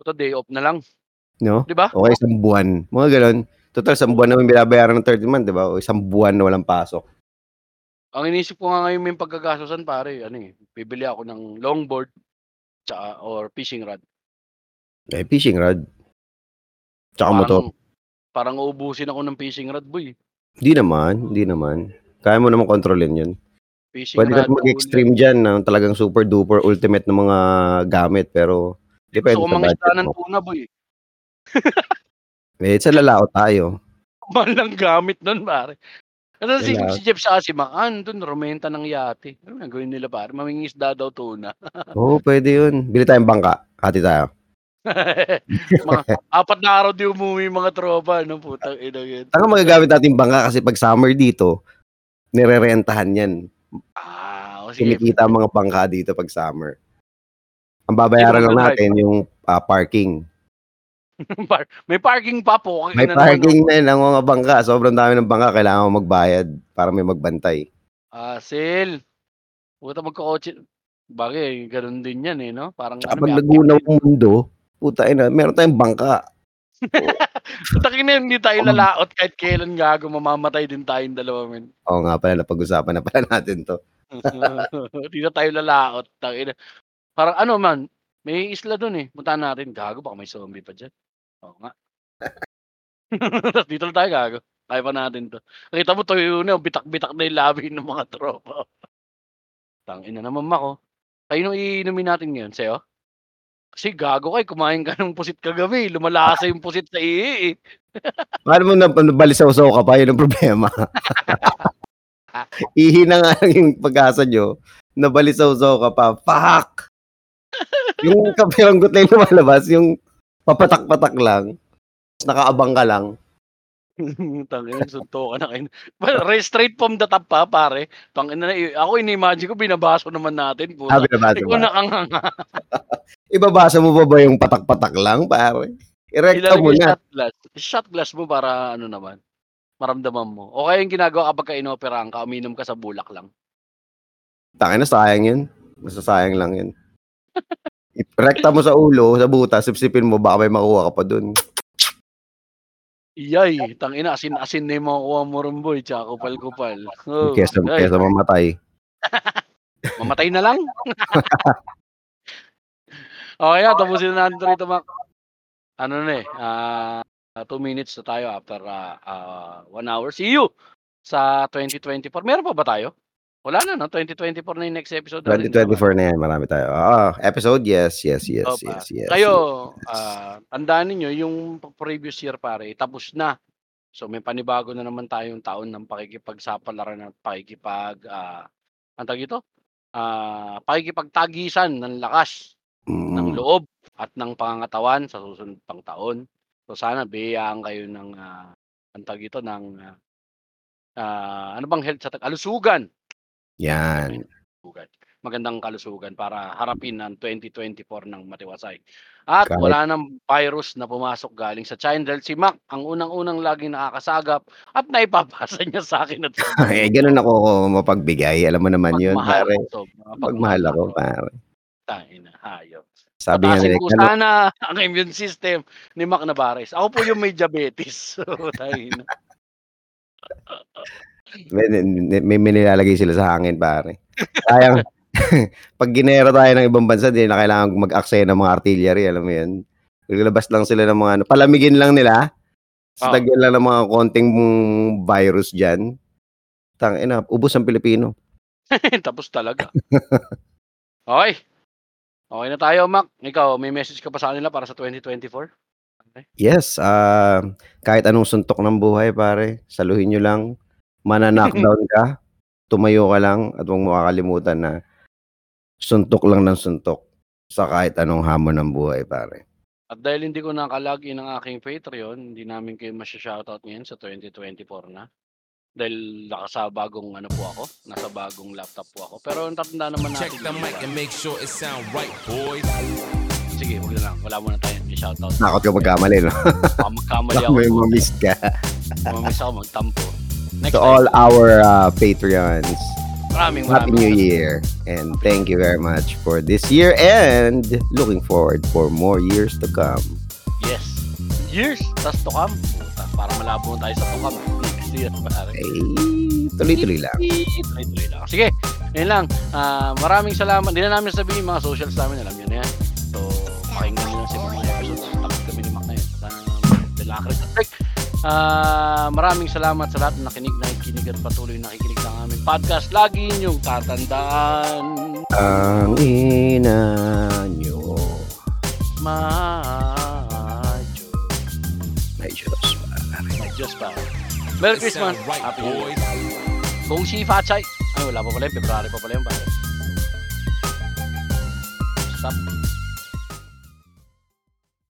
Ito, day off na lang. No? Diba? O okay, isang buwan. Mga gano'n. Total, isang buwan naman binabayaran ng thirteen-month, diba? O isang buwan na walang pasok. Ang inisip ko nga ngayon may pagkagastosan, pare, ano eh, bibili ako ng longboard tsaka, or fishing rod. Eh, fishing rod? Tsaka parang, motor. Parang uubusin ako ng fishing rod, boy. Hindi naman, hindi naman. Kaya mo naman kontrolin yun. Fishing pwede natin mag-extreme dyan ng talagang super duper ultimate ng mga gamit, pero depende so, sa budget mo. So, mga puna, boy. Eh, sa lalao tayo. Malang gamit nun, pare. Kasi si, si Jeff sa Asima, ah, doon, rumenta ng yate. Ano nagawin nila, pare? Mamingisda daw tuna. Oo, oh, pwede yun. Bili tayong bangka. Hati tayo. mga, apat na araw di umuwi mga tropa, no? Putang ina yun. Ang magagamit natin bangka kasi pag summer dito, nirerentahan yan. Ah, o sige. Kumikita ang mga bangka dito pag summer. Ang babayaran lang natin yung uh, parking. May parking pa po. May na parking na yun ang mga bangka. Sobrang dami ng bangka. Kailangan mo magbayad para may magbantay. Ah, sale. Puta magkakotse. Bagay, ganun din yan eh, no? Parang ano, pag nagunaw ang mundo, puta ina, meron tayong bangka. Takin na hindi tayo lalaot kahit kailan gago, mamamatay din tayong dalawa men. Oo nga pala, napag-usapan na pala natin to. Hindi na tayo lalaot. Takin na. Parang ano man, may isla dun eh. Punta natin, gago, baka may zombie pa dyan. Oo nga. Tapos dito na tayo gago. Kaya pa natin to. Nakita mo to yun, bitak-bitak na yung labi ng mga tropa. Tangin na naman ako. Tayo nung iinumin natin ngayon, sayo? Kasi gago kay kumain ka ng pusit kagabi. Lumalasa yung pusit sa ihi eh. Paano mo nabalisaw-saw ka pa? Yun ang problema. Ihi na nga lang yung pag-asa nyo. Nabalisaw-saw ka pa. Fuck! Yung kapiranggot na yung lumalabas, yung papatak-patak lang. Nakaabang ka lang. Tangin, sunto ka na kayo. Straight from the top pa, pare. Tangin na, ako inimagine ko, binabaso naman natin. Pura. Ah, binabaso ba? Nakanganga. Ibabasa mo ba ba yung patak-patak lang, pare? Irekta mo na. Shot glass. Shot glass mo para ano naman, maramdaman mo. O kaya yung ginagawa kapag ka-inoperaan ka, uminom ka sa bulak lang. Tangin na, sayang yun. Masasayang lang yun. Irekta mo sa ulo, sa butas, sipsipin mo, baka may makuha ka pa dun. Iyay, tangina, asin-asin na yung makukuha mo rin, boy. Tsaka kupal-kupal. Oh, kesa, kesa mamatay. Mamatay na lang. Okay, tapusin na natin rito, Mac. Ano na eh, uh, two minutes na tayo after uh, uh, one hour. See you sa twenty twenty-four. Meron pa ba tayo? Wala na, no? twenty twenty-four na yung next episode. twenty twenty-four na, na yan, marami tayo. Ah, episode, yes, yes, yes, so, yes, yes. Kayo, yes. Uh, andaan ninyo, yung previous year, pare, tapos na. So, may panibago na naman tayong taon ng pakikipagsapalaran at pakikipag, uh, ang tag ito? Uh, pakikipagtagisan ng lakas, mm. ng loob, at ng pangangatawan sa susunod pang taon. So, sana, biyayaan kayo ng, uh, ang tag ito, ng, uh, uh, ano bang health sa tag? Alusugan. Yan. Magandang kalusugan para harapin ang twenty twenty-four ng matiwasay. At kahit wala nang virus na pumasok galing sa China dahil si Mac ang unang-unang laging nakakasagap at naipapasa niya sa akin. At eh, ganun ako mapagbigay. Alam mo naman yun, pagmahal pare. Ito, pagmahal ako, pare. Tain na, hayop. Sabi nga nila, sana ang immune system ni Mac Navarez. Ako po yung may diabetes. So, tain na. May, may, may nilalagay sila sa hangin, pare. Sayang, pag ginera tayo ng ibang bansa, hindi na kailangan mag-aksaya ng mga artillery, alam mo yan. Labas lang sila ng mga, ano, palamigin lang nila, satagyan lang ng mga konting virus dyan. Tang, ina, ubos ang Pilipino. Tapos talaga. Okay. Okay na tayo, Mac. Ikaw, may message ka pa sa kanila para sa twenty twenty-four? Yes, ah, kahit anong suntok ng buhay, pare, saluhin nyo lang, mananakdown ka, tumayo ka lang, at huwag mo kakalimutan na suntok lang ng suntok sa kahit anong hamon ng buhay, pare. At dahil hindi ko nakalagin ng aking Patreon, hindi namin kayo masya-shoutout ngayon sa twenty twenty-four na. Dahil nasa bagong ano po ako, nasa bagong laptop po ako. Pero natatanda naman natin. Check the mic and make sure it sound right, boys. Sige, wag na lang. Wala muna tayong shoutout. Nakakot ka magkamali, no? Baka magkamali ako. May mamiss ka. Mamiss ako magtampo. Next to time, all our uh, Patreons, maraming, maraming Happy New Year. And thank you very much for this year and looking forward for more years to come. Yes. Years? Tas to come? Para malabo tayo sa to come. Ay, tuloy-tuloy lang. Tuloy-tuloy lang. Sige, yun lang. Uh, maraming salamat. Hindi na namin sabihin mga socials namin. Alam nyo na yan. So, pakinggan nyo lang sa mga episodes. Tapos kami ni Mac na yun. Uh, maraming salamat sa lahat na nakinig, nakikinig at patuloy nakikinig ng aming podcast. Lagi nyong tatandaan ang ina nyo. Maayos. Maayos pa. Maayos pa. Merry Christmas. Right, Happy New Year. Kung si Fachay. Ay, wala pa pala yun. February pa pala yun. Stop.